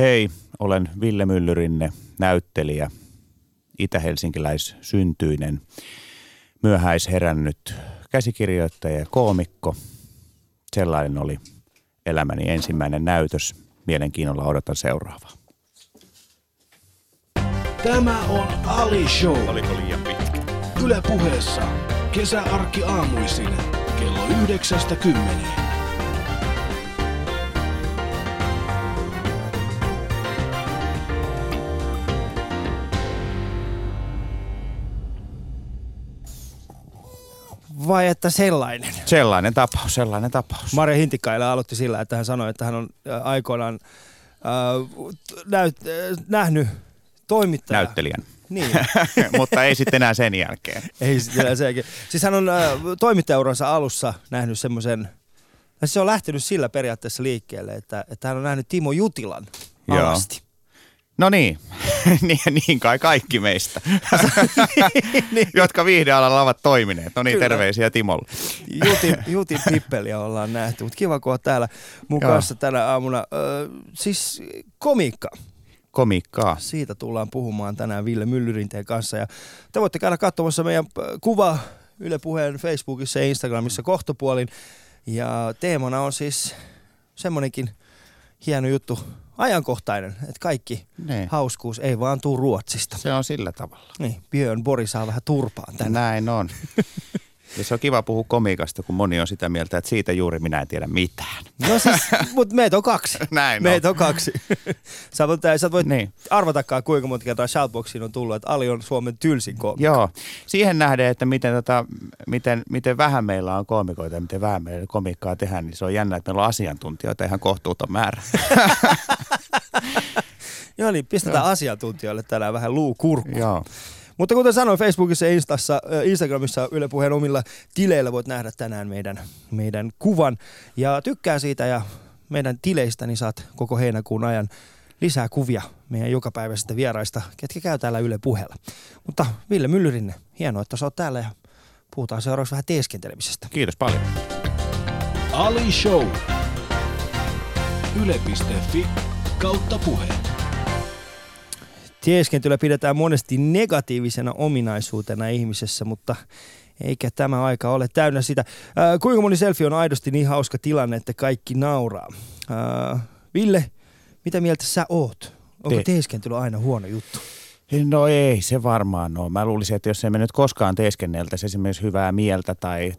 Hei, olen Ville Myllyrinne, näyttelijä, itä-helsinkiläissyntyinen, myöhäisherännyt käsikirjoittaja ja koomikko. Sellainen oli elämäni ensimmäinen näytös. Mielenkiinnolla odotan seuraavaa. Tämä on Ali Show. Oliko liian pitkä? Yle Puheessa. Kesäarkki aamuisin. Kello 9-10. Vai että sellainen? Sellainen tapaus. Maria Hintikaila aloitti sillä, että hän sanoi, että hän on aikoinaan nähnyt toimittaja. Näyttelijän. Niin. Mutta ei sitten enää sen jälkeen. Siis hän on toimittajauransa alussa nähnyt semmoisen, siis se on lähtenyt sillä periaatteessa liikkeelle, että hän on nähnyt Timo Jutilan alasti. No niin, niin kai kaikki meistä, niin. Jotka viihdealalla ovat toimineet. No niin, kyllä. Terveisiä Timolle. Jutin pippeliä ollaan nähty, mutta kiva kun olet täällä mukassa tänä aamuna. Siis komiikkaa. Siitä tullaan puhumaan tänään Ville Myllyrinteen kanssa. Ja te voitte käydä katsomassa meidän kuva Yle Puheen Facebookissa ja Instagramissa kohtapuolin. Ja teemana on siis semmoinenkin hieno juttu. Ajankohtainen, että kaikki hauskuus ei vaan tuu Ruotsista. Se on sillä tavalla. Niin, Björn Borg saa vähän turpaan tänne. Näin on. Ja se on kiva puhua komiikasta, kun moni on sitä mieltä, että siitä juuri minä en tiedä mitään. No siis, mutta meitä on kaksi. Näin meitä on kaksi. Sä voit arvatakaan, kuinka monta kertaa Shoutboxiin on tullut, että Ali on Suomen tylsin koomikko. Joo, siihen nähden, että miten vähän meillä on koomikoita ja miten vähän meillä komiikkaa tehdään, niin se on jännä, että meillä on asiantuntijoita ihan kohtuuton määrä. Joo niin, pistetään asiantuntijoille tänään vähän luu kurkkuun. Joo. Mutta kuten sanoin, Facebookissa ja Instagramissa Yle Puheen omilla tileillä voit nähdä tänään meidän kuvan. Ja tykkää siitä ja meidän tileistä, niin saat koko heinäkuun ajan lisää kuvia meidän jokapäiväisistä vieraista, ketkä käy täällä Yle Puheella. Mutta Ville Myllyrinne, hienoa, että sä oot täällä ja puhutaan seuraavaksi vähän teeskentelemisestä. Kiitos paljon. Ali Show. Yle.fi/puhe. Tieskentelyä pidetään monesti negatiivisena ominaisuutena ihmisessä, mutta eikä tämä aika ole täynnä sitä. Kuinka moni selfie on aidosti niin hauska tilanne, että kaikki nauraa? Ville, mitä mieltä sä oot? Onko teeskentely aina huono juttu? No ei, se varmaan ole. Mä luulisin, että jos emme nyt koskaan teeskenneltäisi esimerkiksi hyvää mieltä tai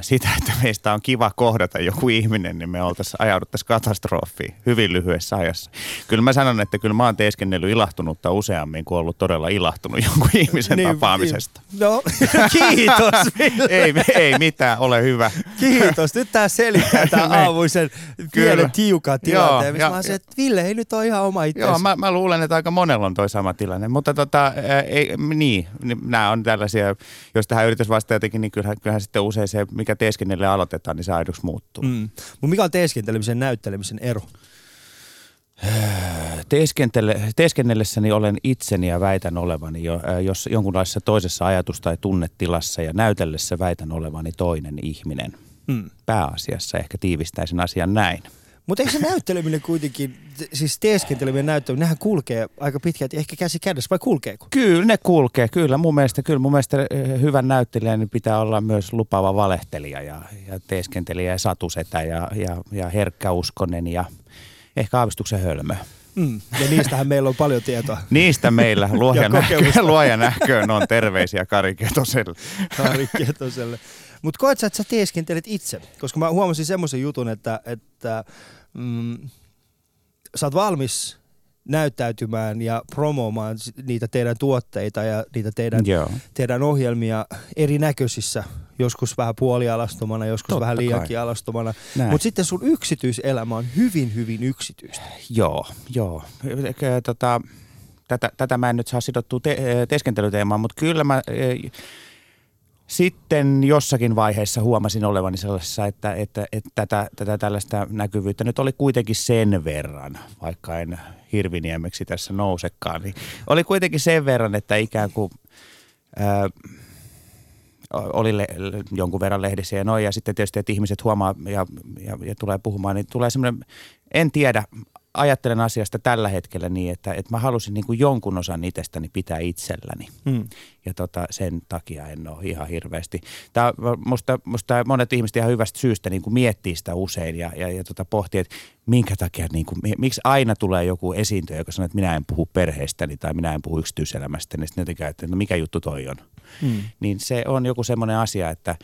sitä, että meistä on kiva kohdata joku ihminen, niin me ajauduttaisiin katastrofiin hyvin lyhyessä ajassa. Kyllä mä sanon, että kyllä mä oon teeskennellyt ilahtunutta useammin, kuin ollut todella ilahtunut jonkun ihmisen tapaamisesta. No, kiitos Ville. ei mitään, ole hyvä. Kiitos. Nyt tää selittää tämän aamuisen pienen tiukan tilanteen, missä mä oon se, että Ville ei nyt ole ihan oma itsensä. Joo, mä luulen, että aika monella on toi sama tilanne, mutta nämä on tällaisia, jos tähän yritäisi vastata jotenkin, niin kyllähän sitten usein se, mikä teeskennelle aloitetaan, niin se aidoksi muuttuu. Mutta mikä on teeskentelemisen ja näyttelemisen ero? Teeskennellessäni olen itseni ja väitän olevani jos jonkunlaisessa toisessa ajatus- tai tunnetilassa ja näytellessä väitän olevani toinen ihminen. Pääasiassa ehkä tiivistäisin asian näin. Mutta eikö se näytteleminen kuitenkin, siis teeskenteleminen ja näytteleminen, nehän kulkee aika pitkälti, ehkä käsi kädessä, vai kulkeeko? Kyllä ne kulkee, kyllä mun mielestä hyvän näyttelijän pitää olla myös lupaava valehtelija ja teeskentelijä ja satusetä ja herkkäuskonen ja ehkä aavistuksen hölmö. Ja niistähän meillä on paljon tietoa. Niistä meillä, luoja nähköön on terveisiä Kari Ketoselle. Mutta koet sä, että sä teeskentelet itse? Koska mä huomasin semmoisen jutun, että sä oot valmis näyttäytymään ja promoomaan niitä teidän tuotteita ja niitä teidän ohjelmia erinäköisissä, joskus vähän puolialastomana, joskus totta vähän liiankin kai alastomana. Mutta sitten sun yksityiselämä on hyvin, hyvin yksityistä. Joo. Tätä mä en nyt saa sidottua teeskentelyteemaan, mutta kyllä mä... Sitten jossakin vaiheessa huomasin olevani sellaisessa, että tätä tällaista näkyvyyttä nyt oli kuitenkin sen verran, vaikka en Hirviniemeksi tässä nousekaan, niin oli kuitenkin sen verran, että ikään kuin oli jonkun verran lehdissä ja noin, ja sitten tietysti, että ihmiset huomaa ja tulee puhumaan, niin tulee semmoinen, en tiedä ajattelen asiasta tällä hetkellä niin, että mä halusin niin kuin jonkun osan itsestäni pitää itselläni. Mm. Ja sen takia en ole ihan hirveästi. Tämä, musta monet ihmiset ihan hyvästä syystä niin kuin miettii sitä usein ja pohtii, että minkä takia, niin kuin, miksi aina tulee joku esiintyjä, joka sanoo, että minä en puhu perheestäni tai minä en puhu yksityiselämästäni. Sitten jotenkin ajattelee, että no mikä juttu toi on. Mm. Niin se on joku semmoinen asia, että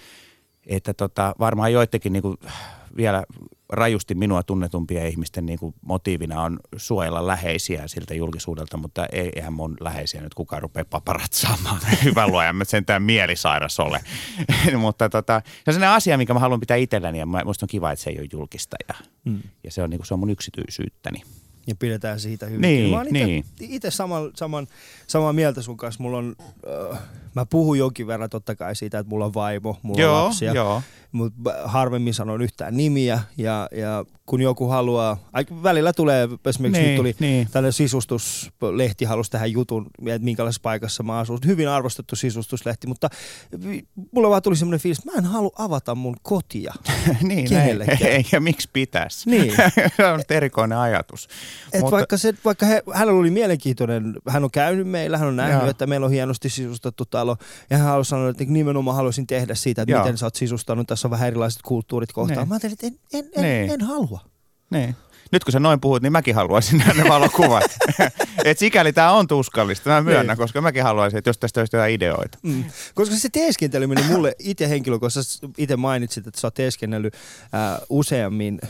varmaan joittekin niin kuin vielä rajusti minua tunnetumpia ihmisten niin kuin motiivina on suojella läheisiä siltä julkisuudelta, mutta eihän mun läheisiä nyt kukaan rupea paparatsaamaan. Hyvä luoja, en mä sentään mielisairas ole. Mutta se on sellainen asia, minkä mä haluan pitää itselläni ja musta on kiva, että se ei ole julkista ja se on, niin kuin, se on mun yksityisyyttäni. Ja pidetään siitä hyvin. Mä oon itse samaa mieltä sun kanssa. Mulla on, mä puhun jonkin verran totta kai siitä, että mulla on vaimo, mulla on lapsia. Mutta harvemmin sanon yhtään nimiä. Ja kun joku haluaa, välillä tulee, esimerkiksi nyt tuli tällainen sisustuslehti halusi tähän jutun, että minkälaisessa paikassa mä asun. Hyvin arvostettu sisustuslehti, mutta mulla vaan tuli semmoinen fiilis, että mä en halua avata mun kotia kenellekään. Eikä miksi pitäisi. Niin. Se on erikoinen ajatus. Mutta vaikka hänellä oli mielenkiintoinen, hän on käynyt meillä, hän on nähnyt, että meillä on hienosti sisustettu talo. Ja hän halusi sanoa, että nimenomaan haluaisin tehdä siitä, että miten sä oot sisustanut, tässä on vähän erilaiset kulttuurit kohtaan. Mä ajattelin, että en halua. Niin. Nyt kun sä noin puhut, niin mäkin haluaisin nähdä valokuvat. Et sikäli tää on tuskallista, mä myönnän, koska mäkin haluaisin, että jos tästä olisi jotain ideoita. Mm. Koska se teeskenteleminen mulle itse henkilökohtaisesti, itse mainitsit, että sä oot teeskennellyt useammin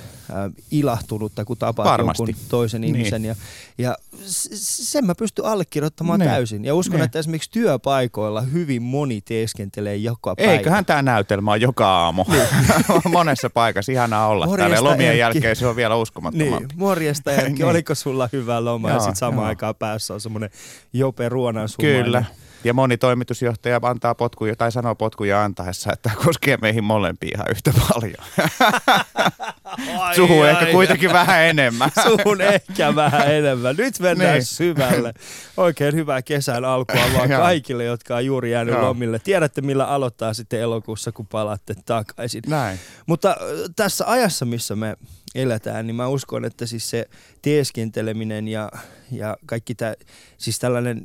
ilahtunutta, kun tapaat jonkun toisen ihmisen. Ja sen mä pystyn allekirjoittamaan täysin. Ja uskon, että esimerkiksi työpaikoilla hyvin moni teeskentelee joka päivä. Eiköhän tää näytelmä on joka aamu. Monessa paikassa ihanaa olla. Täällä lomien jälkeen se on vielä uskomattomaa. Niin, morjesta Erkki, oliko sulla hyvä loma ja sitten samaan aikaan päässä on semmoinen Jope Ruonan sumainen. Kyllä, ja moni toimitusjohtaja antaa potkuja tai sanoo potkuja antaessa, että koskee meihin molempiin ihan yhtä paljon. Suhun ehkä kuitenkin vähän enemmän. Suhun ehkä vähän enemmän. Nyt mennään syvälle. Oikein hyvää kesän alkua vaan kaikille, jotka on juuri jäänyt lomille. Tiedätte, millä aloittaa sitten elokuussa, kun palaatte takaisin. Näin. Mutta tässä ajassa, missä me eletään, niin mä uskon, että siis se teeskenteleminen ja kaikki tämä, siis tällainen,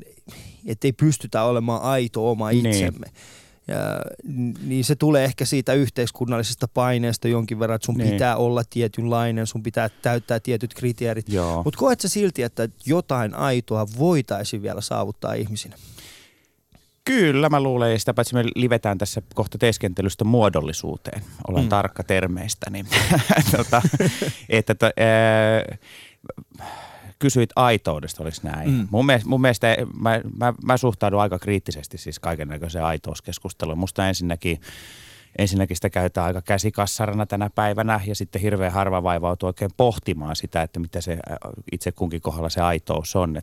ettei pystytä olemaan aito oma itsemme. Ja, niin se tulee ehkä siitä yhteiskunnallisesta paineesta jonkin verran, että sun pitää olla tietynlainen, sun pitää täyttää tietyt kriteerit. Mutta koet sä silti, että jotain aitoa voitaisiin vielä saavuttaa ihmisinä? Kyllä, mä luulen, ja sitä paitsi me livetään tässä kohta teeskentelystä muodollisuuteen. Olen tarkka termeistä, niin kysyit aitoudesta, oliko näin? Mm. Mun mielestä mä suhtaudun aika kriittisesti siis kaikennäköiseen aitouskeskusteluun. Musta ensinnäkin sitä käytetään aika käsikassarana tänä päivänä ja sitten hirveän harva vaivautuu oikein pohtimaan sitä, että mitä se itse kunkin kohdalla se aitous on.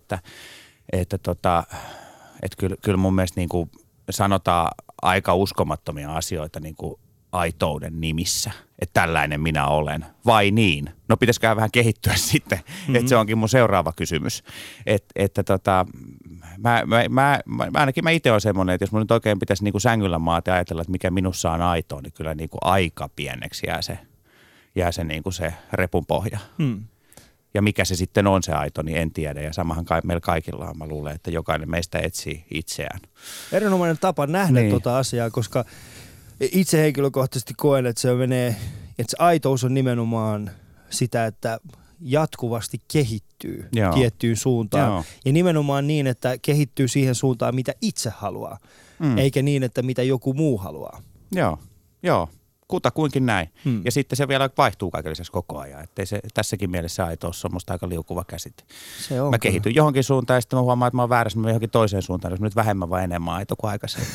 Että kyllä mun mielestä niin kuin sanotaan aika uskomattomia asioita niin kuin aitouden nimissä, että tällainen minä olen, vai niin? No pitäisiköhän vähän kehittyä sitten, että se onkin mun seuraava kysymys. Ainakin mä itse olen semmoinen, että jos mun nyt oikein pitäisi niin kuin sängyllä maata ja ajatella, että mikä minussa on aitoa, niin kyllä niin kuin aika pieneksi jää se, niin kuin se repun pohja. Mm. Ja mikä se sitten on se aito, niin en tiedä. Ja samahan meillä kaikilla on. Mä luulen, että jokainen meistä etsii itseään. Erinomainen tapa nähdä tuota asiaa, koska itse henkilökohtaisesti koen, että se menee, että se aitous on nimenomaan sitä, että jatkuvasti kehittyy tiettyyn suuntaan. Ja nimenomaan niin, että kehittyy siihen suuntaan, mitä itse haluaa, eikä niin, että mitä joku muu haluaa. Joo. Kutakuinkin näin. Ja sitten se vielä vaihtuu kaikellisessa koko ajan. Ettei se tässäkin mielessä aitous on musta aika liukuva käsite. Se on. Mä kehityn johonkin suuntaan ja sitten mä huomaan, että mä oon väärässä, mä johonkin toiseen suuntaan. Jos nyt vähemmän vai enemmän aito kuin aikaisemmin.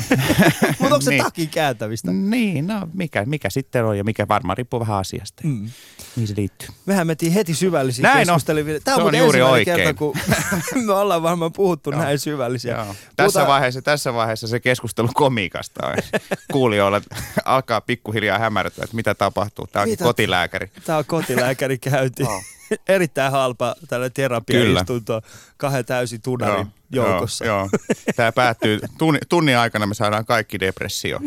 Mutta onko se takin kääntämistä? Niin, no mikä sitten on ja mikä varmaan riippuu vähän asiasta. Mm. Niin se liittyy. Mehän mentiin heti syvällisiin keskusteliin. Tämä on juuri oikein. Kerta, kun me ollaan varmaan puhuttu näin syvällisiä. Tässä vaiheessa se keskustelu komiikasta on. Kuulijoilla alkaa pikkuhiljaa hämärtää, että mitä tapahtuu. Tämä onkin kotilääkäri. Tämä on kotilääkäri käynti. Erittäin halpa tällä terapiaistunto kahden täysin tunarin joukossa. Tämä päättyy. Tunnin aikana me saadaan kaikki depressio.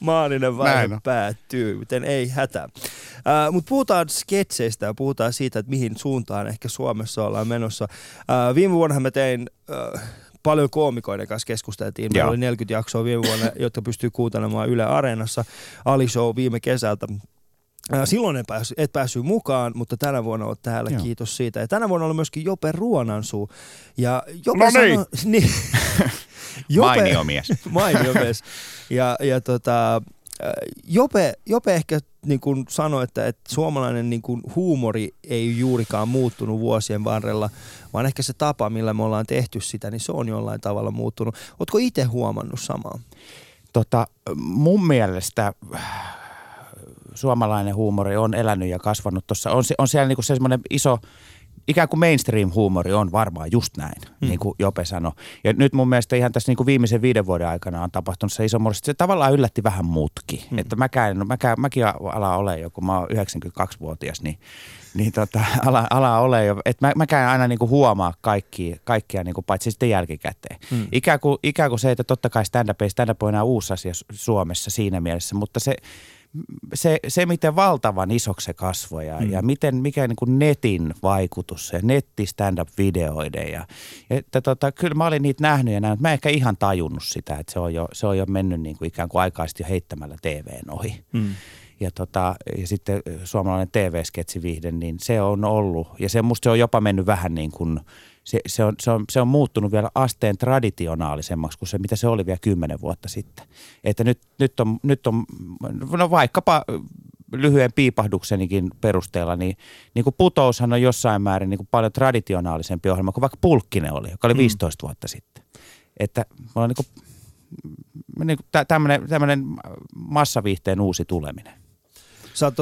maaninen vaihe päättyy, joten ei hätä. Mutta puhutaan sketseistä ja puhutaan siitä, että mihin suuntaan ehkä Suomessa ollaan menossa. Viime vuonna mä tein... Paljon koomikoiden kanssa keskusteltiin. Meillä oli 40 jaksoa viime vuonna, jotka pystyy kuuntelemaan Yle Areenassa. Ali Show viime kesältä. Silloin et päässyt mukaan, mutta tänä vuonna olet täällä. Joo. Kiitos siitä. Ja tänä vuonna oli myöskin Jope Ruonansuu. Ja Jope niin. Mainio mies. Mainio mies. Jope ehkä niin kuin sanoi, että suomalainen niin kuin huumori ei juurikaan muuttunut vuosien varrella, vaan ehkä se tapa, millä me ollaan tehty sitä, niin se on jollain tavalla muuttunut. Ootko itse huomannut samaa? Mun mielestä suomalainen huumori on elänyt ja kasvanut tuossa. On siellä niin kuin semmoinen iso... Ikään kuin mainstream-huumori on varmaan just näin, niin kuin Jope sanoi. Ja nyt mun mielestä ihan tässä niin kuin viimeisen 5 vuoden aikana on tapahtunut se iso murros. Se tavallaan yllätti vähän mutki. Että mäkin ala ole jo, kun mä oon 92-vuotias, niin ala ole jo. Että mäkään aina niin kuin huomaa kaikkia niin kuin, paitsi sitten jälkikäteen. Ikään kuin se, että totta kai stand-up on enää uusi asia Suomessa siinä mielessä, mutta se, miten valtavan isoksi se kasvoi ja miten, mikä niin kuin netin vaikutus, se netti stand-up-videoiden. Kyllä mä olin niitä nähnyt ja näin, mutta mä en ehkä ihan tajunnut sitä, että se on jo mennyt niin kuin ikään kuin aikaisesti jo heittämällä TV:n ohi. Ja sitten suomalainen TV-sketsivihde, niin se on ollut, ja se musta se on jopa mennyt vähän niin kuin, se on muuttunut vielä asteen traditionaalisemmaksi kuin se, mitä se oli vielä 10 vuotta sitten. Että nyt on no vaikkapa lyhyen piipahduksenikin perusteella, niin kuin Putoushan on jossain määrin niin kuin paljon traditionaalisempi ohjelma kuin vaikka Pulkkinen oli, joka oli 15 vuotta sitten. Että me ollaan niin kuin tämmöinen massaviihteen uusi tuleminen. Sä oot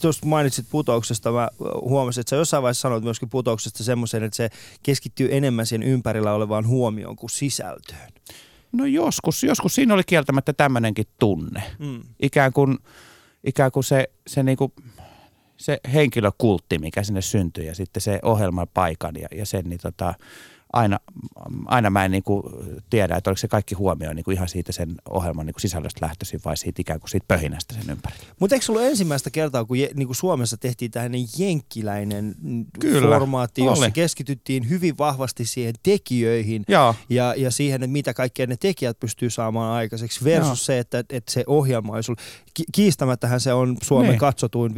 tuossa mainitsit Putouksesta, mä huomasin, että sä jossain vaiheessa sanoit myöskin Putouksesta semmoisen, että se keskittyy enemmän sen ympärillä olevaan huomioon kuin sisältöön. No joskus siinä oli kieltämättä tämmöinenkin tunne. Ikään kuin se niinku... Se henkilökultti, mikä sinne syntyi ja sitten se ohjelman paikan ja sen, niin aina mä en niin kuin tiedä, että oliko se kaikki huomioon niin kuin ihan siitä sen ohjelman niin kuin sisällöstä lähtöisin vai siitä ikään kuin siitä pöhinästä sen ympärillä. Mutta eikö sulla ensimmäistä kertaa, kun niin kuin Suomessa tehtiin tämmöinen jenkkiläinen formaatti, jossa keskityttiin hyvin vahvasti siihen tekijöihin ja siihen, että mitä kaikkea ne tekijät pystyy saamaan aikaiseksi versus se, että se ohjelma on sulla. Kiistämättähän se on Suomen katsotuin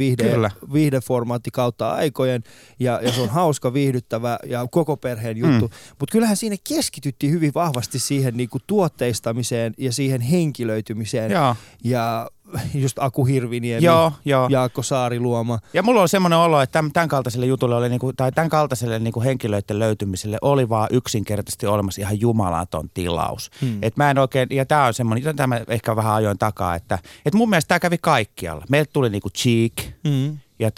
viihdeformaatti kautta aikojen ja se on hauska, viihdyttävä ja koko perheen juttu. Mutta kyllähän siinä keskityttiin hyvin vahvasti siihen niinku tuotteistamiseen ja siihen henkilöitymiseen. Ja just Aku Hirviniemi, Jaakko Saariluoma. Ja mulla on semmoinen olo, että tämän kaltaiselle jutulle oli niinku, tai tämän kaltaiselle niinku henkilöiden löytymiselle oli vaan yksinkertaisesti olemassa ihan jumalaton tilaus. Et mä en oikein, ja tää on semmoinen, jota mä ehkä vähän ajoin takaa, että mun mielestä tää kävi kaikkialla. Meille tuli niinku Cheek ja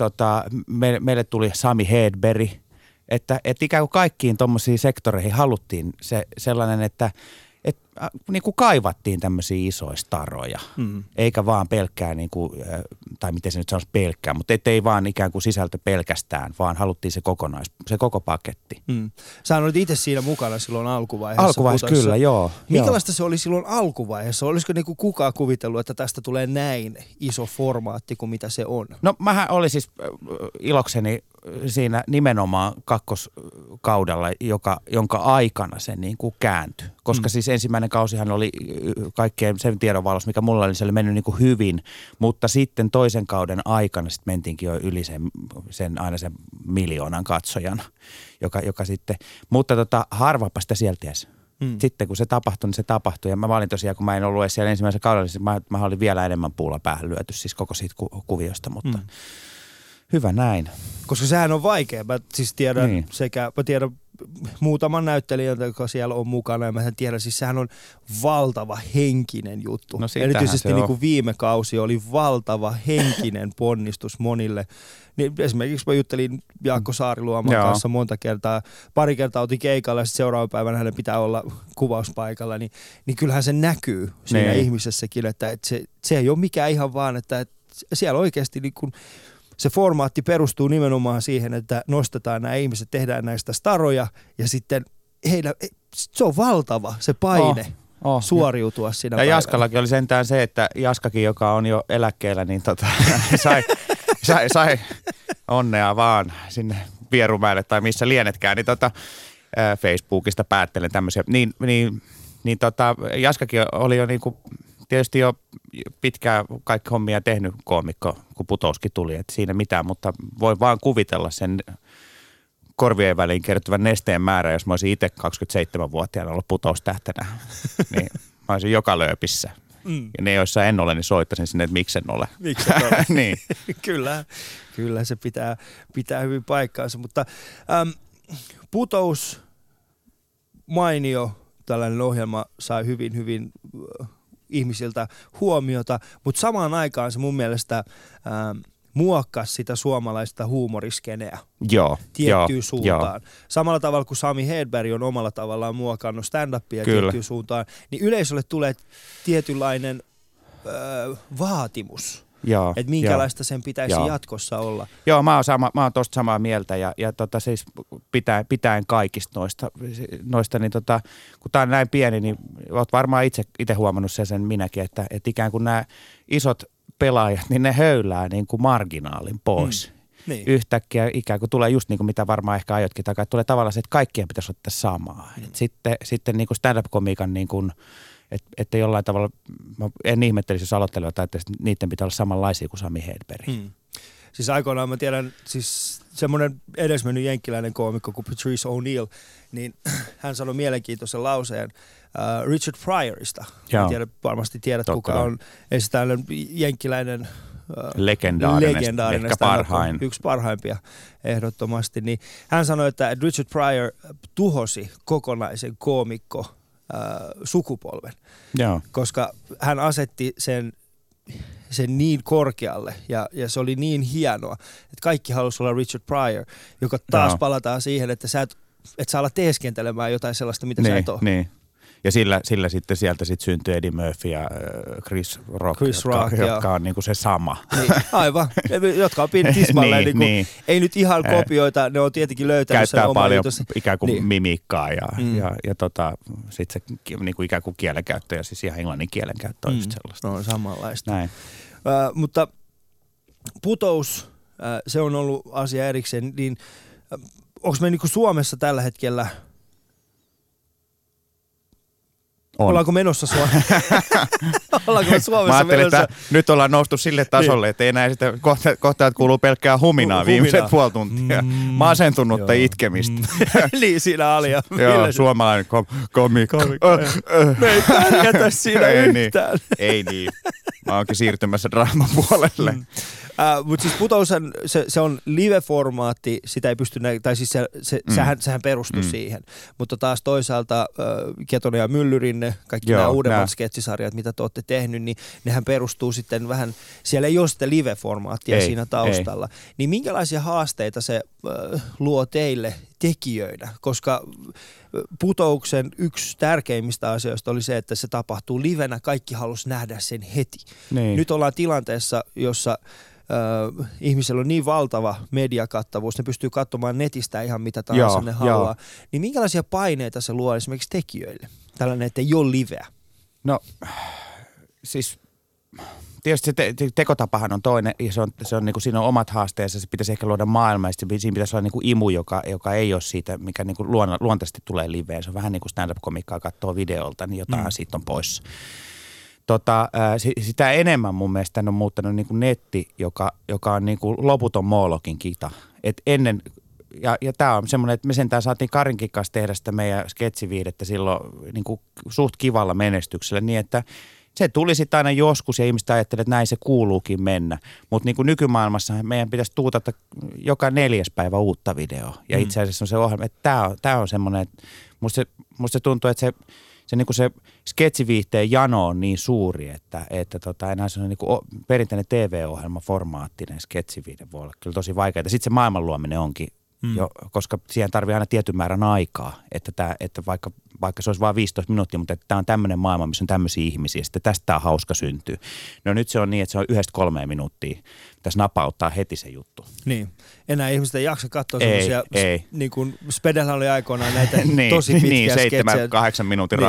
meille tuli Sami Hedberg. Että ikään kuin kaikkiin tuommoisiin sektoreihin haluttiin se sellainen, että niin kuin kaivattiin tämmöisiä isoja staroja, eikä vaan pelkkää, niin kuin, tai miten se nyt sanoisi pelkkää, mutta ettei vaan ikään kuin sisältö pelkästään, vaan haluttiin se koko paketti. Sä olit itse siinä mukana silloin alkuvaiheessa. Alkuvaiheessa kyllä, joo. Minkälaista se oli silloin alkuvaiheessa? Olisiko niin kuin kukaan kuvitellut, että tästä tulee näin iso formaatti kuin mitä se on? No mähän oli siis ilokseni siinä nimenomaan kakkoskaudella, jonka aikana se niin kuin kääntyi, koska siis ensimmäinen kausihan oli kaikkeen sen tiedon valossa, mikä mulla oli, se oli mennyt niin kuin hyvin, mutta sitten toisen kauden aikana sitten mentiinkin jo yli sen aina sen 1 miljoonan katsojan, joka sitten, mutta harvapa sitä sieltä tiesi. Sitten kun se tapahtui, niin se tapahtui. Ja mä olin tosiaan, kun mä en ollut edes siellä ensimmäisellä kaudella, niin mä olin vielä enemmän puulla päähän lyöty siis koko siitä kuviosta, mutta... Hyvä näin. Koska sehän on vaikea. Mä siis tiedän tiedän muutaman näyttelijän, joka siellä on mukana, ja mä tiedän, siis sehän on valtava henkinen juttu. No, erityisesti niin kuin viime kausi oli valtava henkinen ponnistus monille. Niin esimerkiksi mä juttelin Jaakko Saariluoman kanssa monta kertaa. Pari kertaa otin keikalla ja sitten seuraavan päivänä hänen pitää olla kuvauspaikalla. Niin kyllähän se näkyy siinä ihmisessäkin, että se ei ole mikään ihan vaan, että siellä oikeasti niin kuin... Se formaatti perustuu nimenomaan siihen, että nostetaan nämä ihmiset, tehdään näistä staroja ja sitten se on valtava se paine. suoriutua siinä ja päivänä. Jaskallakin oli sentään se, että Jaskakin, joka on jo eläkkeellä, niin sai onnea vaan sinne Vierumäelle tai missä lienetkään, niin Facebookista päättelen tämmöisiä. Jaskakin oli jo niinku tietysti jo pitkään kaikki hommia tehnyt koomikko, kun Putouskin tuli, että siinä mitään, mutta voi vaan kuvitella sen korvien väliin kertyvän nesteen määrä, jos mä olisin itse 27-vuotiaana ollut Putous-tähtenä, niin mä olisin joka lööpissä. Mm. Ja ne, joissa en ole, niin soittaisin sinne, että miksen ole. Miksen ole. Niin. Kyllä se pitää hyvin paikkaansa, mutta Putous, mainio, tällainen ohjelma sai hyvin ihmisiltä huomiota, mutta samaan aikaan se mun mielestä muokkasi sitä suomalaista huumoriskeneä tiettyyn suuntaan. Joo. Samalla tavalla kuin Sami Hedberg on omalla tavallaan muokannut stand-upia tiettyyn suuntaan, niin yleisölle tulee tietynlainen vaatimus, että minkälaista sen pitäisi jatkossa olla. Joo, mä oon tosta samaa mieltä ja siis pitäen kaikista noista niin kun tää on näin pieni, niin oot varmaan itse huomannut sen minäkin, että ikään kuin nämä isot pelaajat, niin ne höylää niin kuin marginaalin pois. Niin. Yhtäkkiä ikään kuin tulee just niin kuin mitä varmaan ehkä aiotkin takaa, että tulee tavallaan se, että kaikkien pitäisi ottaa samaa. Mm. Sitten niin kuin stand-up-komiikan niin kuin, että jollain tavalla, mä en ihmettelisi jos aloittelijoita, että niiden pitää olla samanlaisia kuin Sami Hedberg. Mm. Siis aikoinaan mä tiedän, siis semmoinen edesmennyt jenkkiläinen koomikko kuin Patrice O'Neill, niin hän sanoi mielenkiintoisen lauseen Richard Pryorista. Varmasti tiedät, kuka on. Ei se tällainen jenkkiläinen legendaarinen ehkä parhain. Yksi parhaimpia ehdottomasti. Niin hän sanoi, että Richard Pryor tuhosi kokonaisen koomikko sukupolven, koska hän asetti sen niin korkealle ja se oli niin hienoa, että kaikki halusi olla Richard Pryor, joka taas palataan siihen, että sä et saa olla teeskentelemään jotain sellaista, mitä sä et ole. Niin. Ja sillä sitten sieltä sit syntyi Eddie Murphy ja Chris Rock, jotka on niinku se sama. Niin, aivan, jotka on pieni tismalleen. Niin. Ei nyt ihan kopioita, ne on tietenkin löytänyt käyttää sen oman jutun. Ikään kuin mimikkaa sitten se niinku ikään kuin kielenkäyttö ja siis ihan englannin kielenkäyttö on just sellaista. No samanlaista. Näin. Mutta Putous, se on ollut asia erikseen, niin onko me niinku Suomessa tällä hetkellä... On. Ollaanko menossa Suomessa? Menossa? Nyt ollaan noustu sille tasolle, että ei enää sitä kohta kuuluu pelkkää huminaa viimeiset puoli tuntia. Masentunutta itkemistä. Niin siinä Ali ja Ville. Suomalainen komikko. Me ei pärjätä siinä yhtään. Ei niin. Mä oonkin siirtymässä draaman puolelle. Mutta siis Putous, se on live-formaatti, sitä ei pysty tai siis sehän perustui siihen. Mutta taas toisaalta Ketonen ja Myllyrinne, kaikki nämä uudemmat sketsisarjat, mitä te olette tehnyt, niin nehän perustuu sitten vähän, siellä ei ole sitä live-formaattia siinä taustalla. Ei. Niin minkälaisia haasteita se luo teille tekijöinä? Koska Putouksen yksi tärkeimmistä asioista oli se, että se tapahtuu livenä, kaikki halusi nähdä sen heti. Niin. Nyt ollaan tilanteessa, jossa ihmisellä on niin valtava mediakattavuus, ne pystyy katsomaan netistä ihan mitä tahansa ne haluaa. Niin minkälaisia paineita se luo esimerkiksi tekijöille? Tällainen, että ei ole liveä. No siis tietysti se tekotapahan on toinen ja se on niin kuin siinä on omat haasteensa, se pitäisi ehkä luoda maailma ja siinä pitäisi olla niin kuin imu, joka ei ole siitä, mikä niin kuin luontaisesti tulee liveen. Se on vähän niin kuin stand-up-komikkaa katsoo videolta, niin jotain siitä on pois. Sitä enemmän mun mielestä on muuttanut niin kuin netti, joka on niin kuin loputon moologin kita. Et ennen, ja tämä on semmoinen, että me sentään saatiin Karinkin kanssa tehdä sitä meidän sketsiviidettä silloin niin kuin suht kivalla menestyksellä niin, että se tuli sitten aina joskus ja ihmiset ajattelee, että näin se kuuluukin mennä. Mutta niin kuin nykymaailmassa meidän pitäisi tuutata joka 4. päivä uutta videoa. Ja itse asiassa on se ohjelma, että tämä on semmoinen, että musta se tuntuu, että se niin kuin se sketsiviihteen jano on niin suuri, että enää se on niin kuin perinteinen TV-ohjelma formaattinen sketsiviihde voi olla kyllä tosi vaikeaa. Sitten se maailman luominen onkin jo, koska siihen tarvii aina tietyn määrän aikaa, että vaikka vaikka se olisi vain 15 minuuttia, mutta tämä on tämmöinen maailma, missä on tämmöisiä ihmisiä, sitten tästä on hauska syntyy. No nyt se on niin, että se on 1–3 minuuttia. Tässä napauttaa heti se juttu. Niin. Enää ihmiset ei jaksa katsoa semmoisia, niin kuin Spedellä oli aikoinaan näitä niin, tosi pitkiä niin, 7–8 minuutin niin,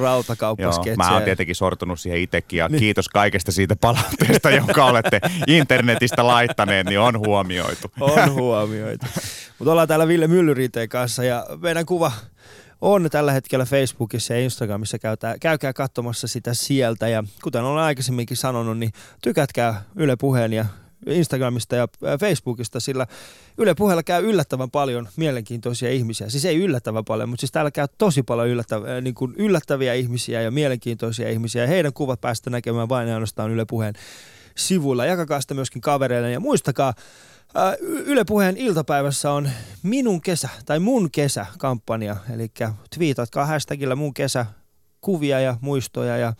rautakauppasketsejä. Mä oon tietenkin sortunut siihen itsekin ja niin. Kiitos kaikesta siitä palautteesta, jonka olette internetistä laittaneet, niin on huomioitu. On huomioitu. Mutta ollaan täällä Ville Myllyrinteen kanssa ja meidän kuva on tällä hetkellä Facebookissa ja Instagramissa. Käykää katsomassa sitä sieltä ja kuten olen aikaisemminkin sanonut, niin tykätkää Yle Puheen ja Instagramista ja Facebookista, sillä Yle Puheella käy yllättävän paljon mielenkiintoisia ihmisiä. Siis ei yllättävän paljon, mutta siis täällä käy tosi paljon yllättäviä ihmisiä ja mielenkiintoisia ihmisiä. Heidän kuvat päästä näkemään vain ja ainoastaan Yle Puheen sivuilla. Jakakaa sitä myöskin kavereille ja muistakaa, Yle Puheen iltapäivässä on minun kesä tai mun kesä kampanja, eli twiitatkaa hashtagillä mun kesä kuvia ja muistoja ja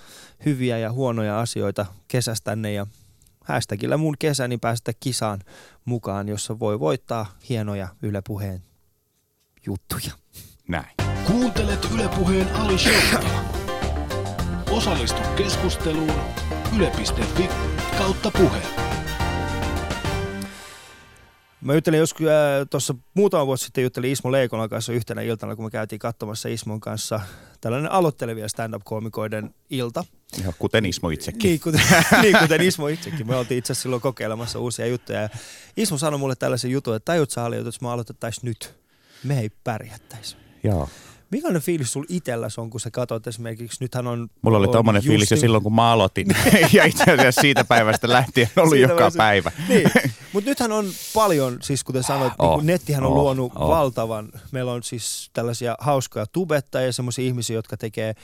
hyviä ja huonoja asioita kesästänne ja hashtagillä mun kesä, niin pääsette kisaan mukaan, jossa voi voittaa hienoja Yle Puheen juttuja. Näin. Kuuntelet Yle Puheen Ali Showta. Osallistu keskusteluun yle.fi/puhe. Mä juttelin joskus, tuossa muutama vuosi sitten juttelin Ismo Leikolan kanssa yhtenä iltana, kun me käytiin katsomassa Ismon kanssa tällainen aloittelevia stand-up-koomikoiden ilta. Ja kuten Ismo itsekin. Niin kuten Ismo itsekin. Me oltiin itse asiassa silloin kokeilemassa uusia juttuja. Ja Ismo sanoi mulle tällaisen jutun, että tajut sä, Ali, jos me aloitettaisiin nyt. Me ei pärjättäisi. Joo. Millainen fiilis sulla itselläsi on, kun sä katsot esimerkiksi, nythän on... Mulla oli tommoinen fiilis jo silloin, kun mä aloitin, ja itse asiassa siitä päivästä lähtien ollut siitä joka päivä. Niin, mutta nythän on paljon, siis kuten sanoit, niin nettihän on luonut valtavan. Meillä on siis tällaisia hauskoja tubettajia ja semmoisia ihmisiä, jotka tekee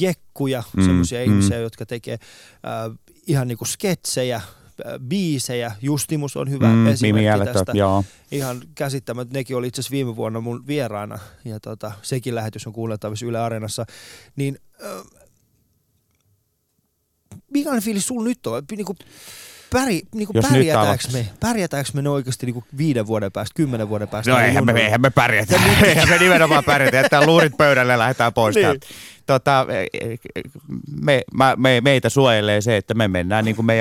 jekkuja, semmoisia ihmisiä, jotka tekee ihan niinku sketsejä. Biisejä. Justimus on hyvä esimerkki tästä. Joo. Ihan käsittämättä. Nekin oli itse asiassa viime vuonna mun vieraana. Ja sekin lähetys on kuunneltavissa Yle Areenassa. Niin, millainen fiilis sulla nyt on? Pärjätäänkö me oikeasti 5 vuoden päästä, 10 vuoden päästä? No eihän me pärjätä. Eihän me nimenomaan pärjätä. Jättää luurit pöydälle ja lähdetään pois täältä. Meitä suojelee se, että me mennään niin kuin me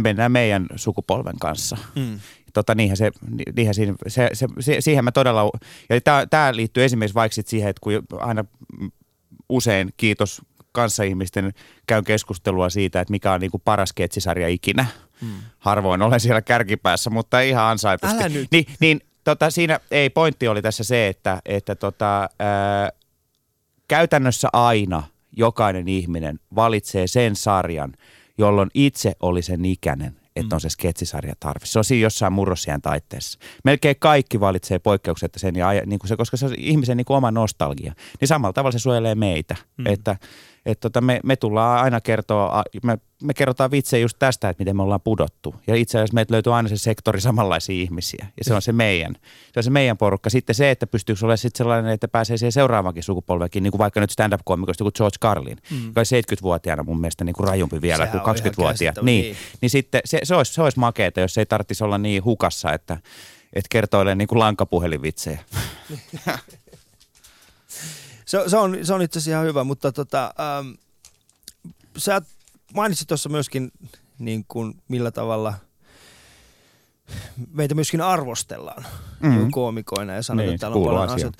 mennään meidän sukupolven kanssa. Siihen mä todella, ja tää liittyy esimerkiksi vaikka siihen, että kun aina usein kiitos kanssaihmisten käyn keskustelua siitä, että mikä on niin kuin paras sketsisarja ikinä. Harvoin olen siellä kärkipäässä, mutta ihan ansaitusti. Älä nyt. Siinä ei pointti oli tässä se, että käytännössä aina jokainen ihminen valitsee sen sarjan, jolloin itse oli sen ikäinen, että on se sketsisarja tarvitsi. Se on siinä jossain murrosiän taitteessa. Melkein kaikki valitsee poikkeuksetta sen, ja koska se on ihmisen niin kuin oma nostalgia. Niin samalla tavalla se suojelee meitä, että me tullaan aina kertoa, me kerrotaan vitsejä just tästä, että miten me ollaan pudottu. Ja itse asiassa meitä löytyy aina se sektori samanlaisia ihmisiä. Ja se on se meidän porukka. Sitten se, että pystyykö olemaan sitten sellainen, että pääsee siihen seuraavankin sukupolvekin, niin kuin vaikka nyt stand-up-koomikoista kuin George Carlin, joka on 70-vuotiaana mun mielestä niin kuin rajumpi vielä sehän kuin 20-vuotiaana. Niin sitten se olisi makeeta, jos ei tarvitsisi olla niin hukassa, että kertoilee niin kuin lankapuhelinvitsejä. Se on itse asiassa ihan hyvä, mutta sä mainitsit tuossa myöskin niin kuin millä tavalla meitä myöskin arvostellaan koomikoina ja sanotaan, että täällä on paljon asioita.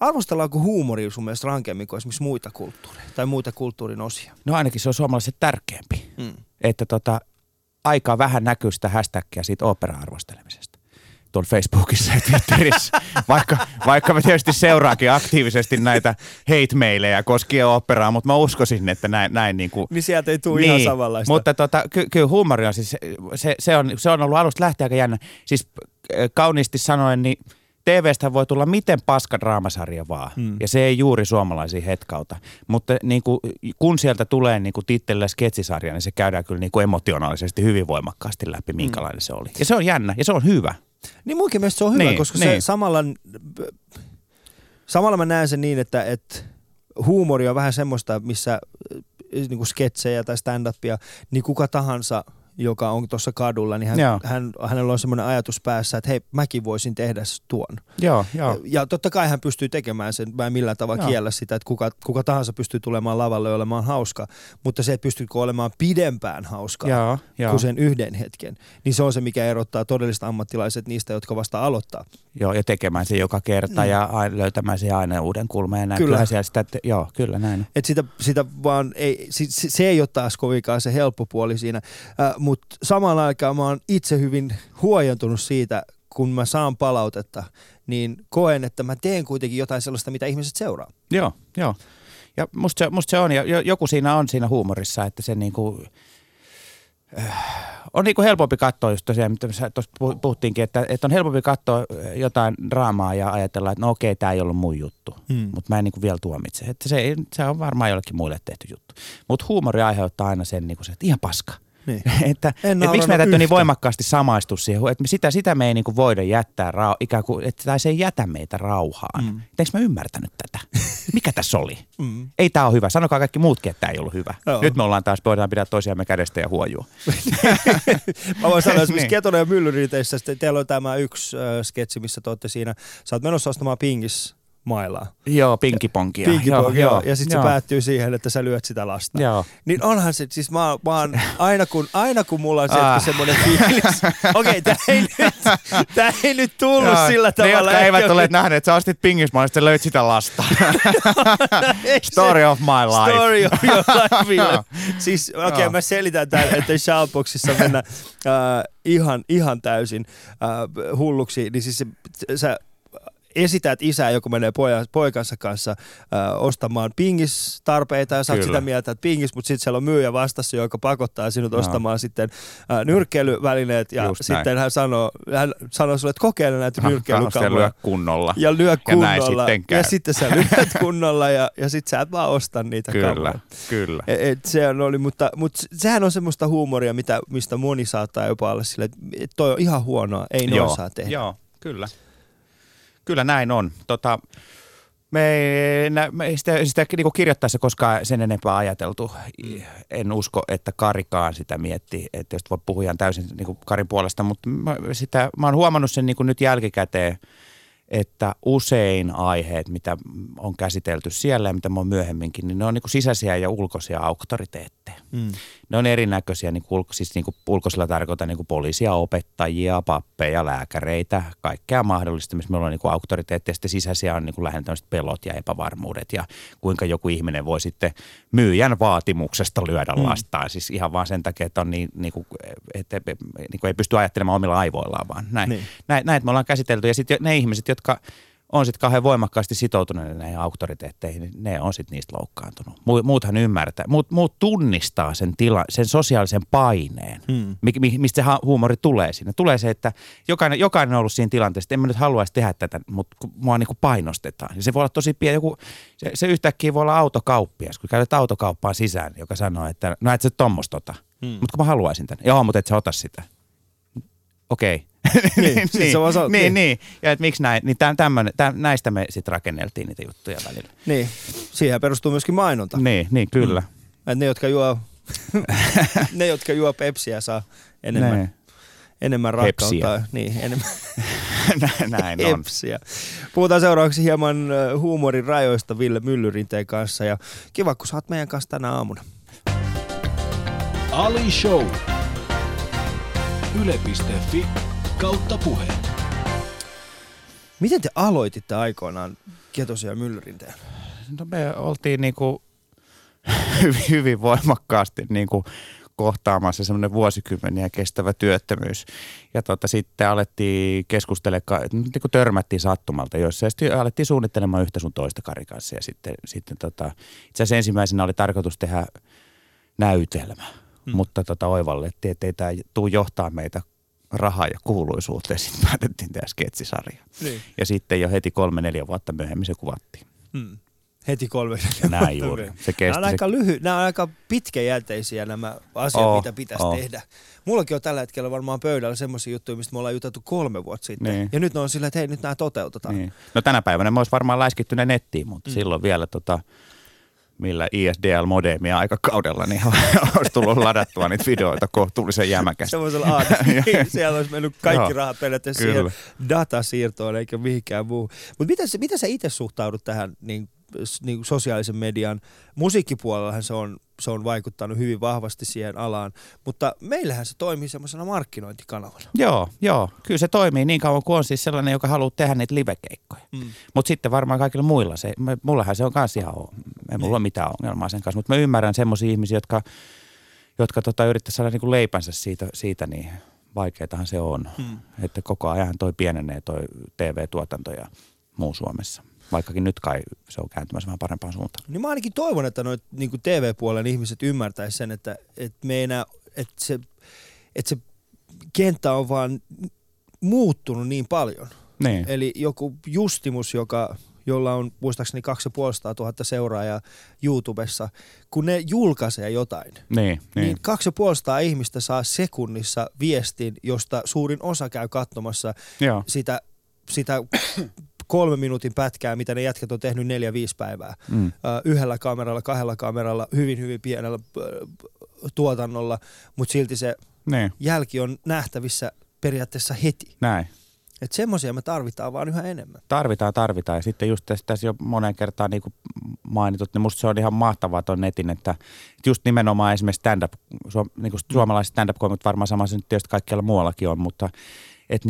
Arvostellaanko huumoria sun mielestä rankemmin kuin esimerkiksi muita kulttuureja tai muita kulttuurin osia? No ainakin se on suomalaisille tärkeämpi, että aika vähän näkyy sitä hashtagia siitä opera-arvostelemisesta tuolla Facebookissa ja Twitterissä, vaikka mä tietysti seuraakin aktiivisesti näitä hate-maileja koskien operaa, mutta mä uskoisin, että näin niin kuin... Niin sieltä ei tule ihan samanlaista. Mutta kyllä huumori on siis, se on ollut alusta lähtien aika jännä. Siis kauniisti sanoen, niin TV:stä voi tulla miten paska draamasarja vaan, ja se ei juuri suomalaisia hetkauta. Mutta niin kun sieltä tulee niin tittelillä sketsisarja, niin se käydään kyllä niin emotionaalisesti hyvin voimakkaasti läpi, minkälainen se oli. Ja se on jännä, ja se on hyvä. Niin munkin mielestä se on hyvä, koska se samalla mä näen sen niin, että huumori on vähän semmoista, missä niin kuin sketsejä tai stand-upia, niin kuka tahansa joka on tuossa kadulla, niin hänellä on semmoinen ajatus päässä, että hei, mäkin voisin tehdä tuon. Ja totta kai hän pystyy tekemään sen, mä en millään tavalla kiellä sitä, että kuka tahansa pystyy tulemaan lavalle ja olemaan hauska, mutta se, että pystytkö olemaan pidempään hauskaa kuin sen yhden hetken, niin se on se, mikä erottaa todelliset ammattilaiset niistä, jotka vasta aloittaa. Joo, ja tekemään se joka kerta ja löytämään se aina uuden kulman ja näin. Kyllä näin. Et sitä vaan ei, se ei ole taas kovinkaan se helppo puoli siinä, mutta samaan aikaan mä oon itse hyvin huojentunut siitä, kun mä saan palautetta, niin koen, että mä teen kuitenkin jotain sellaista, mitä ihmiset seuraa. Joo. Ja musta se on, ja joku siinä huumorissa, että se niinku... On niinku helpompi katsoa just tosiaan, mitä tuossa puhuttiinkin, että on helpompi katsoa jotain draamaa ja ajatella, että no okei, tämä ei ollut mun juttu, mutta mä en niinku vielä tuomitse. Että se on varmaan jollekin muille tehty juttu. Mutta huumori aiheuttaa aina sen, niinku se, että ihan paska. Niin. että miksi me täytyy niin voimakkaasti samaistua siihen, että sitä me ei niinku voida jättää, ikään kuin, että se ei jätä meitä rauhaan. Eikö mä ymmärtänyt tätä? Mikä tässä oli? Ei tää ole hyvä. Sanokaa kaikki muutkin, että tää ei ollut hyvä. Joo. Nyt me ollaan taas, voidaan pidää toisiamme kädestä ja huojua. Mä voin sanoa, että Ketonen ja Myllyrinne teissä, teillä on tämä yksi sketsi, missä te olette siinä. Sä oot menossa ostamaan Pinkissä mailaa. Joo, pinkiponkia. Joo. Ja sitten se päättyy siihen, että sä lyöt sitä lasta. Joo. Niin onhan se, siis mä oon, aina kun mulla on semmoinen fiilis, okei, tää ei nyt tullut sillä tavalla. Ne, jotka eivät ole nähneet, että sä ostit pingismailasta, sä löit sitä lasta. Story of my life. Story of your life. Siis, okei, mä selitän tämän, että Shoutboxissa mennään ihan täysin hulluksi, niin siis sä esität isää, joka menee poikansa kanssa ostamaan pingistarpeita ja saat sitä mieltä, että pingis, mutta sitten siellä on myyjä vastassa, joka pakottaa sinut ostamaan sitten nyrkkeilyvälineet ja just sitten näin. Hän sanoo sulle, että kokeile näitä nyrkkeilykamoja. Lyö kunnolla. Ja lyö kunnolla. Ja sitten sä lyöt kunnolla ja sitten sä et vaan osta niitä kamoja. Kyllä. Mutta sehän on semmoista huumoria, mistä moni saattaa jopa olla silleen, että toi on ihan huonoa, ei noin saa tehdä. Joo, kyllä. Kyllä näin on. Me ei sitä niin kuin kirjoittaessa koskaan sen enempää ajateltu. En usko, että Karikaan sitä miettii, että jos voi puhua ihan täysin niin kuin Karin puolesta, mutta mä oon huomannut sen niin kuin nyt jälkikäteen, että usein aiheet, mitä on käsitelty siellä ja mitä mä oon myöhemminkin, niin ne on niin kuin sisäisiä ja ulkoisia auktoriteetteja. Ne on erinäköisiä, niin kuin, siis niin kuin ulkoisilla tarkoitan niin kuin poliisia, opettajia, pappeja, lääkäreitä, kaikkea mahdollista, missä me ollaan niin kuin auktoriteetteja. Sitten sisäisiä on niin kuin lähinnä tämmöiset pelot ja epävarmuudet ja kuinka joku ihminen voi sitten myyjän vaatimuksesta lyödä lastaan. Siis ihan vaan sen takia, että on niin kuin ei pysty ajattelemaan omilla aivoillaan vaan näin. Niin. Näin me ollaan käsitelty ja sitten ne ihmiset, jotka on sitten kauhean voimakkaasti sitoutuneet näihin auktoriteetteihin, niin ne on sitten niistä loukkaantunut. Muuthan ymmärtää. Muut tunnistaa sen sosiaalisen paineen, mistä se huumori tulee siinä. Tulee se, että jokainen on ollut siinä tilanteessa, että en mä nyt haluaisi tehdä tätä, mutta mua niinku painostetaan. Ja se voi olla tosi pieni. Se yhtäkkiä voi olla autokauppias, kun käytät autokauppaan sisään, joka sanoo, että no et sä tommosta ota, mutta kun mä haluaisin tän. Joo, mutta et sä ota sitä. Okei. Niin. Ja että miksi näin, niin näistä me sitten rakenneltiin niitä juttuja välillä. Niin, siihen perustuu myöskin mainonta. Niin, kyllä. Että ne, jotka juo Pepsiä, saa enemmän rakkautta. Niin, enemmän. Näin on. Pepsiä. Puhutaan seuraavaksi hieman huumorin rajoista Ville Myllyrinteen kanssa ja kiva, kun sä oot meidän kanssa tänä aamuna. Ali Show. Yle.fi/puhe. Miten te aloititte aikoinaan Ketosen ja Myllyrinteen? No me oltiin niinku hyvin voimakkaasti niinku kohtaamassa semmoinen vuosikymmeniä kestävä työttömyys. Ja sitten alettiin keskustelemaan, niinku törmättiin sattumalta joissa. Ja sitten alettiin suunnittelemaan yhtä sun toista Karin kanssa. Ja sitten itse asiassa ensimmäisenä oli tarkoitus tehdä näytelmä. Mutta oivallettiin, ettei tää tuu johtaa meitä rahaa ja kuuluisuuteen. Sitten päätettiin tehdä sketsisarja. Niin. Ja sitten jo heti 3-4 vuotta myöhemmin se kuvattiin. Heti 3-4 vuotta juuri. Nämä on aika pitkäjänteisiä nämä asiat, mitä pitäisi tehdä. Mullakin on tällä hetkellä varmaan pöydällä semmoisia juttuja, mistä me ollaan juteltu 3 vuotta sitten. Niin. Ja nyt ne on sillä, että hei, nyt nämä toteutetaan. Niin. No tänä päivänä me olisi varmaan läiskitty ne nettiin, mutta silloin vielä millä ISDL-modeemia aikakaudella, niin olisi tullut ladattua niitä videoita kohtuullisen jämäkästi. Semmoisella aatteella. Siellä olisi mennyt kaikki rahat periaatteessa siihen datasiirtoon eikä mihinkään muu. Mutta mitä sä itse suhtaudut tähän niin sosiaalisen median? Musiikkipuolellahan se on vaikuttanut hyvin vahvasti siihen alaan, mutta meillähän se toimii semmoisena markkinointikanavana. Joo. Kyllä se toimii niin kauan kuin on siis sellainen, joka haluaa tehdä niitä livekeikkoja. Mm. Mutta sitten varmaan kaikilla muilla se, mullahan se on kans ihan, ei mulla ole mitään ongelmaa sen kanssa, mutta mä ymmärrän semmoisia ihmisiä, jotka yrittäisi saada niinku leipänsä siitä niin vaikeatahan se on. Mm. Että koko ajan toi pienenee toi TV-tuotanto ja muu Suomessa. Vaikkakin nyt kai se on kääntymässä vähän parempaan suuntaan. Niin mä ainakin toivon, että noit niinku TV-puolen ihmiset ymmärtäisi sen, että me enää, että se kenttä on vaan muuttunut niin paljon. Niin. Eli joku Justimus, jolla on muistaakseni 2,500,000 seuraajaa YouTubessa, kun ne julkaisee jotain, niin 2,500 ihmistä saa sekunnissa viestin, josta suurin osa käy katsomassa sitä 3 minuutin pätkää, mitä ne jätkät on tehnyt 4-5 päivää. Mm. Yhdellä kameralla, 2 kameralla, hyvin, hyvin pienellä tuotannolla, mutta silti se jälki on nähtävissä periaatteessa heti. Näin. Että semmoisia me tarvitaan vaan yhä enemmän. Tarvitaan. Ja sitten just tässä jo moneen kertaan niin kuin mainitut, niin musta se on ihan mahtavaa ton netin, että just nimenomaan esimerkiksi stand-up, niin kuin suomalaiset stand-up-koomit varmaan samassa nyt tietysti kaikkialla muuallakin on, mutta että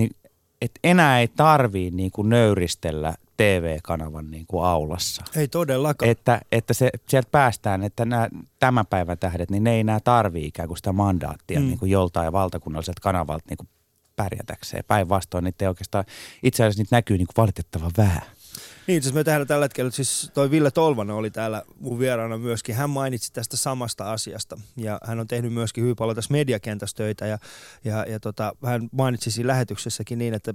enää ei tarvii niin kuin nöyristellä TV-kanavan niin kuin aulassa. Ei todellakaan. Että sieltä päästään, että nämä tämän päivän tähdet, niin ne ei enää tarvii ikään kuin sitä mandaattia niin kuin joltain valtakunnalliselta kanavalta niin kuin pärjätäkseen. Päinvastoin niitä ei oikeastaan, itse asiassa niitä näkyy niin kuin valitettavan vähän. Niin, siis me tehdään tällä hetkellä, siis toi Ville Tolvanen oli täällä mun vieraana myöskin, hän mainitsi tästä samasta asiasta ja hän on tehnyt myöskin hyvin paljon tässä mediakentässä töitä ja hän mainitsi siinä lähetyksessäkin niin, että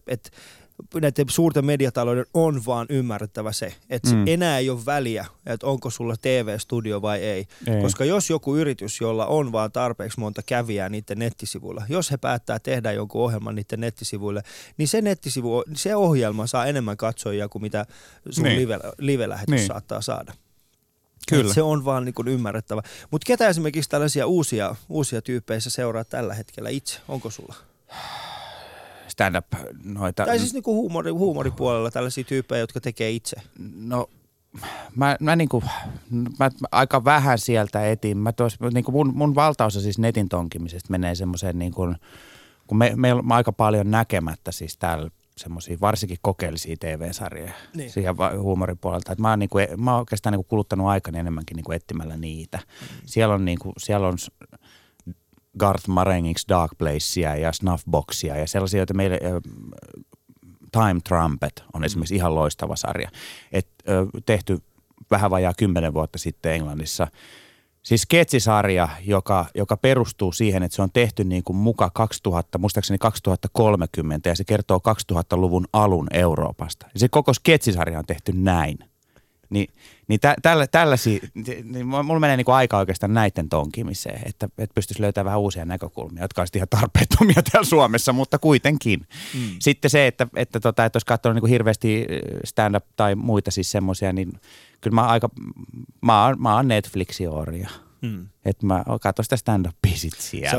näiden suurten mediataloiden on vaan ymmärrettävä se, että enää ei ole väliä, että onko sulla TV-studio vai ei. Koska jos joku yritys, jolla on vaan tarpeeksi monta kävijää niiden nettisivuilla, jos he päättää tehdä jonkun ohjelman niiden nettisivuille, niin se nettisivu, se ohjelma saa enemmän katsojia kuin mitä sun live-lähetys saattaa saada. Kyllä. Se on vaan niin kuin ymmärrettävä. Mutta ketä esimerkiksi tällaisia uusia tyyppejä seuraa tällä hetkellä itse? Onko sulla? Stand-up noita. Tai siis niinku huumoripuolella tällaisia tyyppejä, jotka tekee itse. No mä aika vähän sieltä etin. Mä tos, niinku mun valtaosa siis netin tonkimisesta menee semmoiseen niinku, kun meillä on aika paljon näkemättä siis täällä semmoisia varsinkin kokeellisia TV-sarjoja siihen huumoripuolelta. Et mä oon niinku, mä oon oikeastaan niinku kuluttanut aikani enemmänkin niinku etsimällä niitä. Siellä on Garth Marenghi's Dark Placea ja Snuffboxia ja sellaisia, joita meille Time Trumpet on esimerkiksi ihan loistava sarja. Tehty vähän vajaa 10 vuotta sitten Englannissa. Siis sketsisarja, joka perustuu siihen, että se on tehty niin kuin muka 2030 ja se kertoo 2000-luvun alun Euroopasta. Ja se koko sketsisarja on tehty näin. Niin mulla menee niinku aika oikeastaan näiden tonkimiseen, että pystyisi löytämään vähän uusia näkökulmia, jotka olisivat ihan tarpeettomia täällä Suomessa, mutta kuitenkin. Mm. Sitten se, että olisi katsonut niinku hirveästi stand-up tai muita siis semmoisia, niin kyllä mä oon Netflixin orja. Mm. Että mä katson sitä stand-upia sitten sieltä.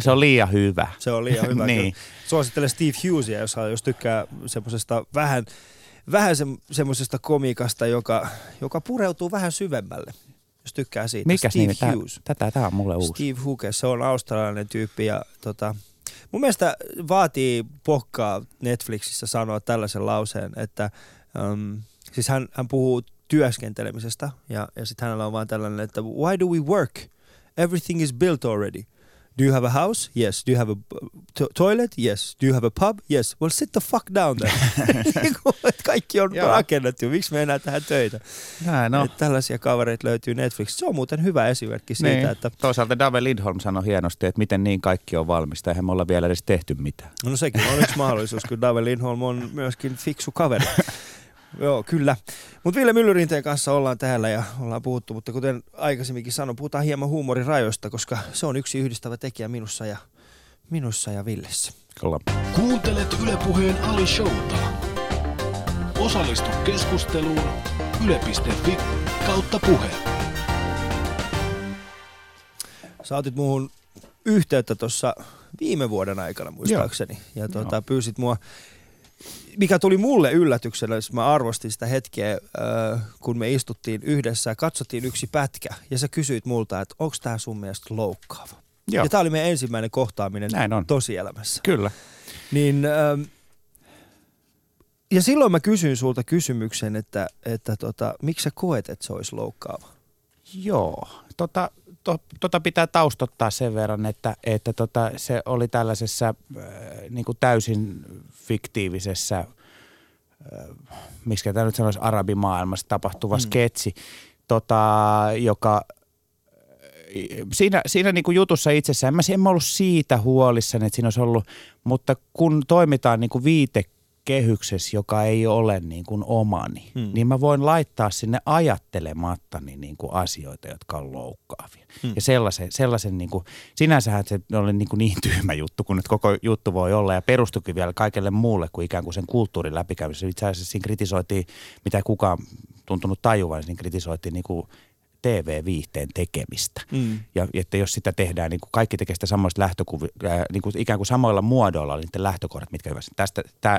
Se on liian hyvä. Se on liian hyvä. Niin. Suosittelen Steve Hughesia, jos tykkää semmoisesta vähän semmoisesta komiikasta, joka pureutuu vähän syvemmälle, jos tykkää siitä. Mikäs Steve nimi? Hughes. Tämä on mulle uusi. Steve Hughes, se on australialainen tyyppi ja mun mielestä vaatii pokkaa Netflixissä sanoa tällaisen lauseen, että siis hän puhuu työskentelemisestä ja sitten hänellä on vaan tällainen, että why do we work? Everything is built already. Do you have a house? Yes. Do you have a toilet? Yes. Do you have a pub? Yes. Well, sit the fuck down there. Kaikki on rakennettu. Miksi me enää tähän töitä? No. Tällaisia kavereita löytyy Netflix. Se on muuten hyvä esimerkki siitä, että... Toisaalta Dave Lindholm sanoi hienosti, että miten niin kaikki on valmista. Eihän me olla vielä edes tehty mitään. No sekin on yksi mahdollisuus, kun Dave Lindholm on myöskin fiksu kaveri. Joo, kyllä. Mutta Ville Myllyrinteen kanssa ollaan täällä ja ollaan puhuttu, mutta kuten aikaisemminkin sanoin, puhutaan hieman huumorin rajoista, koska se on yksi yhdistävä tekijä minussa ja Villessä. Kyllä. Kuuntelet Yle Puheen Ali Showta. Osallistu keskusteluun yle.fi/puhe. Sä otit muuhun yhteyttä tuossa viime vuoden aikana muistaakseni. Joo. Ja pyysit mua, mikä tuli mulle yllätyksenä, jos mä arvostin sitä hetkeä, kun me istuttiin yhdessä ja katsottiin yksi pätkä. Ja sä kysyit multa, että onko tää sun mielestä loukkaava? Joo. Ja tää oli meidän ensimmäinen kohtaaminen tosielämässä. Kyllä. Niin, ja silloin mä kysyin sulta kysymyksen, että miksi sä koet, että se olisi loukkaava? Joo, pitää taustottaa sen verran, että se oli tällaisessa niin kuin täysin fiktiivisessä, miksi tämä nyt sanoisi, arabimaailmassa tapahtuva sketsi, joka siinä niin kuin jutussa itsessään, en mä ollut siitä huolissani, että siinä olisi ollut, mutta kun toimitaan niin kuin viitekehyksessä, joka ei ole niin kuin omani, niin mä voin laittaa sinne ajattelemattani niin kuin asioita, jotka on loukkaavia. Ja sellaisen niin kuin, sinänsähän se oli niin tyhmä juttu, kun nyt koko juttu voi olla ja perustukin vielä kaikelle muulle kuin ikään kuin sen kulttuurin läpikäymisessä. Itse asiassa siinä kritisoitiin, mitä kukaan tuntunut tajuvan, niin kritisoitiin niin kuin TV-viihteen tekemistä. Ja että jos sitä tehdään, niin kuin kaikki tekee sitä samoista niin kuin ikään kuin samoilla muodoilla oli niiden lähtökohdat, mitkä hyvässä.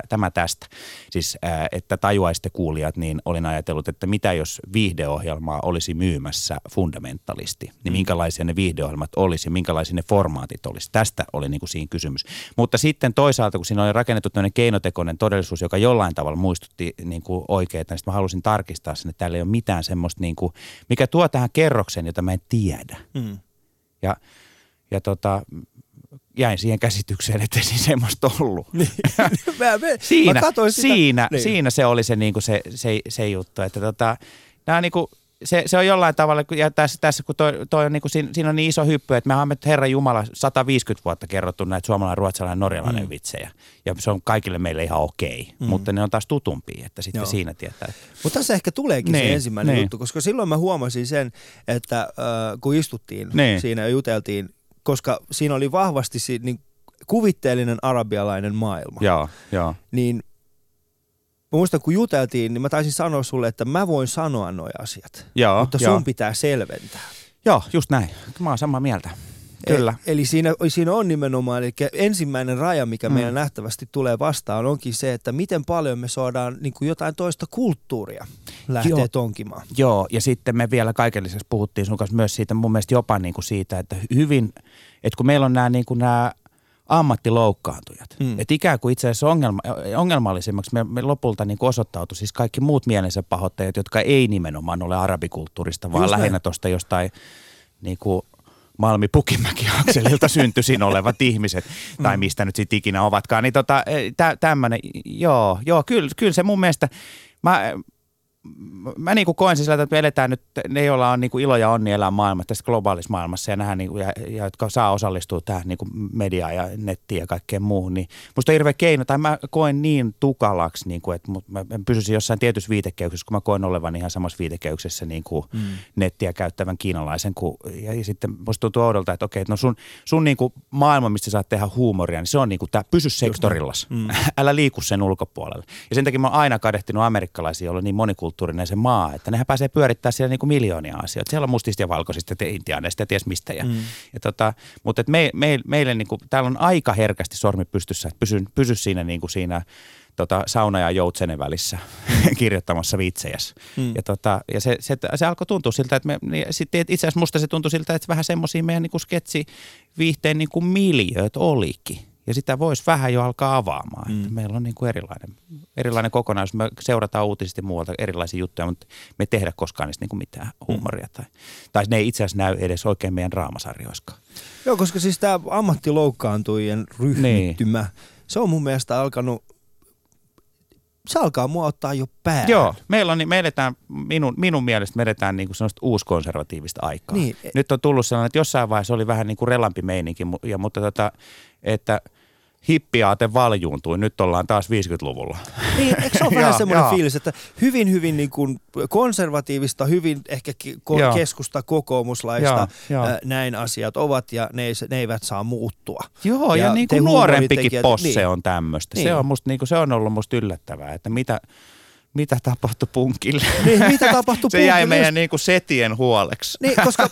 Tämä tästä. Siis, että tajuaisitte kuulijat, niin olin ajatellut, että mitä jos viihdeohjelmaa olisi myymässä fundamentalisti, niin minkälaisia ne viihdeohjelmat olisi, minkälaisia ne formaatit olisi. Tästä oli niin kuin siinä kysymys. Mutta sitten toisaalta, kun siinä oli rakennettu tämmöinen keinotekoinen todellisuus, joka jollain tavalla muistutti niin kuin oikeeta, niin sitten mä halusin tarkistaa sen, että täällä ei ole mitään semmoista, niin kuin, mikä tuo tähän kerrokseen, jota mä en tiedä. Ja jäin siihen käsitykseen, ettei siinä semmoista ollut. Siinä se oli se, niinku se juttu, että nää niinku, se on jollain tavalla, ja tässä kun toi on, niinku, siinä on niin iso hyppy, että mehän on Herra Jumala 150 vuotta kerrottu näitä suomalainen, ruotsalainen, norjalainen vitsejä, ja se on kaikille meille ihan okei, mutta ne on taas tutumpia, että sitten siinä tietää. Mutta tässä ehkä tuleekin se ensimmäinen juttu, koska silloin mä huomasin sen, että kun istuttiin siinä ja juteltiin, koska siinä oli vahvasti niin kuvitteellinen arabialainen maailma, niin mä muistan, kun juteltiin, niin mä taisin sanoa sulle, että mä voin sanoa noi asiat, mutta sun pitää selventää. Joo, just näin. Mä oon samaa mieltä. Kyllä. Eli siinä on nimenomaan, eli ensimmäinen raja, mikä meidän nähtävästi tulee vastaan, onkin se, että miten paljon me saadaan niin kuin jotain toista kulttuuria lähteä tonkimaan. Joo, ja sitten me vielä kaikellisessa puhuttiin sun kanssa myös siitä, mun mielestä jopa niin kuin siitä, että hyvin, että kun meillä on nämä niin kuin nämä ammattiloukkaantujat. Että ikään kuin itse asiassa ongelmallisemmaksi me lopulta niin osoittautui siis kaikki muut mielensä pahoittajat, jotka ei nimenomaan ole arabikulttuurista, vaan lähinnä tuosta jostain niin kuin Malmi-Pukimäki-akselilta syntyisin olevat ihmiset, tai mistä nyt sitten ikinä ovatkaan. Niin tämmöinen, kyllä se mun mielestä, mä niin kuin koen sen sillä, että me eletään nyt, ne joilla on niin kuin ilo ja onni elää maailmassa, tässä globaalissa maailmassa ja nähdään, niin kuin, ja jotka saa osallistua tähän niin kuin mediaan ja nettiin ja kaikkeen muuhun, niin musta on hirveä keino, tai mä koen niin tukalaksi, niin kuin, että mä pysyisin jossain tietyssä viitekeyksessä, kun mä koen olevan ihan samassa viitekeyksessä niin kuin nettiä käyttävän kiinalaisen, ja sitten musta tuntuu oudolta, että okei, että no sun niin kuin maailma, mistä sä saat tehdä huumoria, niin se on niin kuin tämä, pysy sektorillas, älä liiku sen ulkopuolelle. Ja sen takia mä oon aina kadehtinut amerikkalaisia, joilla on niin monikulttuurinen se maa, että nehän pääsee pyörittämään siellä niinku miljoonia asioita. Siellä on mustista ja valkoisista ja intiaaneista ja ties mistä. Mutta meille niinku, täällä on aika herkästi sormi pystyssä, että pysy siinä, niinku siinä sauna ja joutsenen välissä kirjoittamassa vitsejäs. Ja se alkoi tuntua siltä, että itse asiassa musta se tuntui siltä, että vähän semmoisia meidän niinku sketsiviihteen niinku miljööt olikin. Ja sitä voisi vähän jo alkaa avaamaan. Että meillä on niin kuin erilainen kokonaisuus. Me seurataan uutisesti muualta erilaisia juttuja, mutta me ei tehdä koskaan niistä niin kuin mitään huumoria. Tai ne ei itse asiassa näy edes oikein meidän draamasarjoiskaan. Joo, koska siis tämä ammattiloukkaantujien ryhmittymä, se on mun mielestä alkanut, se alkaa mua ottaa jo päälle. Joo, me edetään, minun mielestä me edetään niin kuin sellaista uuskonservatiivista aikaa. Niin. Nyt on tullut sellainen, että jossain vaiheessa oli vähän niin kuin relampi meininki, mutta että hippiaate valjuuntui. Nyt ollaan taas 50-luvulla. Niin, eikö se ole vähän semmoinen fiilis, että hyvin niin kuin konservatiivista, hyvin ehkä keskusta kokoomuslaista näin asiat ovat ja ne eivät saa muuttua. Joo, ja niin kuin nuorempikin posse on tämmöistä. Niin. Se on ollut musta yllättävää, että mitä mitä tapahtui punkille? Niin, mitä tapahtui punkille? Se jäi meidän niinku setien huoleksi. Niin, koska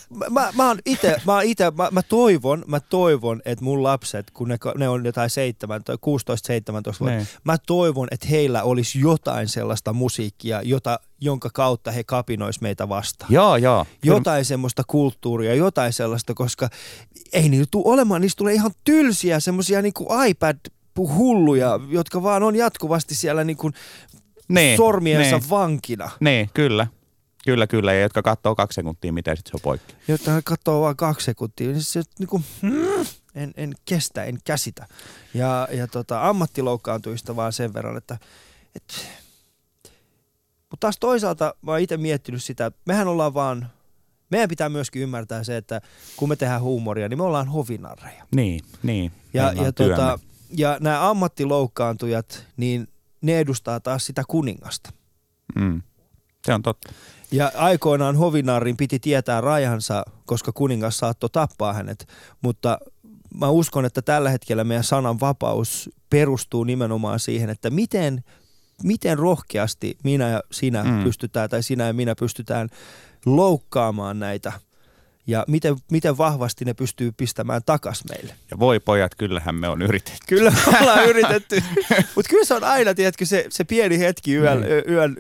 mä toivon, että mun lapset, kun ne on jotain 16-17, mä toivon, että heillä olisi jotain sellaista musiikkia, jonka kautta he kapinois meitä vastaan. Joo. Jotain semmoista kulttuuria, jotain sellaista, koska ei niillä tule olemaan, niistä tulee ihan tylsiä semmoisia niinku iPad-hulluja, jotka vaan on jatkuvasti siellä niinku... Nee, sormiensa vankina. Nee, kyllä. Ja jotka katsoo 2 sekuntia, mitä sitten se on poikki. Jotka katsoo vaan 2 sekuntia, niin se niinku, en kestä, en käsitä. Ja ammattiloukkaantujista vaan sen verran, että... Mutta taas toisaalta mä oon itse miettinyt sitä, että meidän pitää myöskin ymmärtää se, että kun me tehdään huumoria, niin me ollaan hovinarreja. Niin. Ja nämä ammattiloukkaantujat, niin... Ne edustaa taas sitä kuningasta. Mm. Se on totta. Ja aikoinaan hovinaarin piti tietää rajansa, koska kuningas saattoi tappaa hänet. Mutta mä uskon, että tällä hetkellä meidän sananvapaus perustuu nimenomaan siihen, että miten rohkeasti minä ja sinä pystytään, tai sinä ja minä pystytään loukkaamaan näitä. Ja miten vahvasti ne pystyy pistämään takas meille. Ja voi pojat, kyllähän me on yritetty. Kyllä me ollaan yritetty. Mutta kyllä se on aina, tiedätkö, se pieni hetki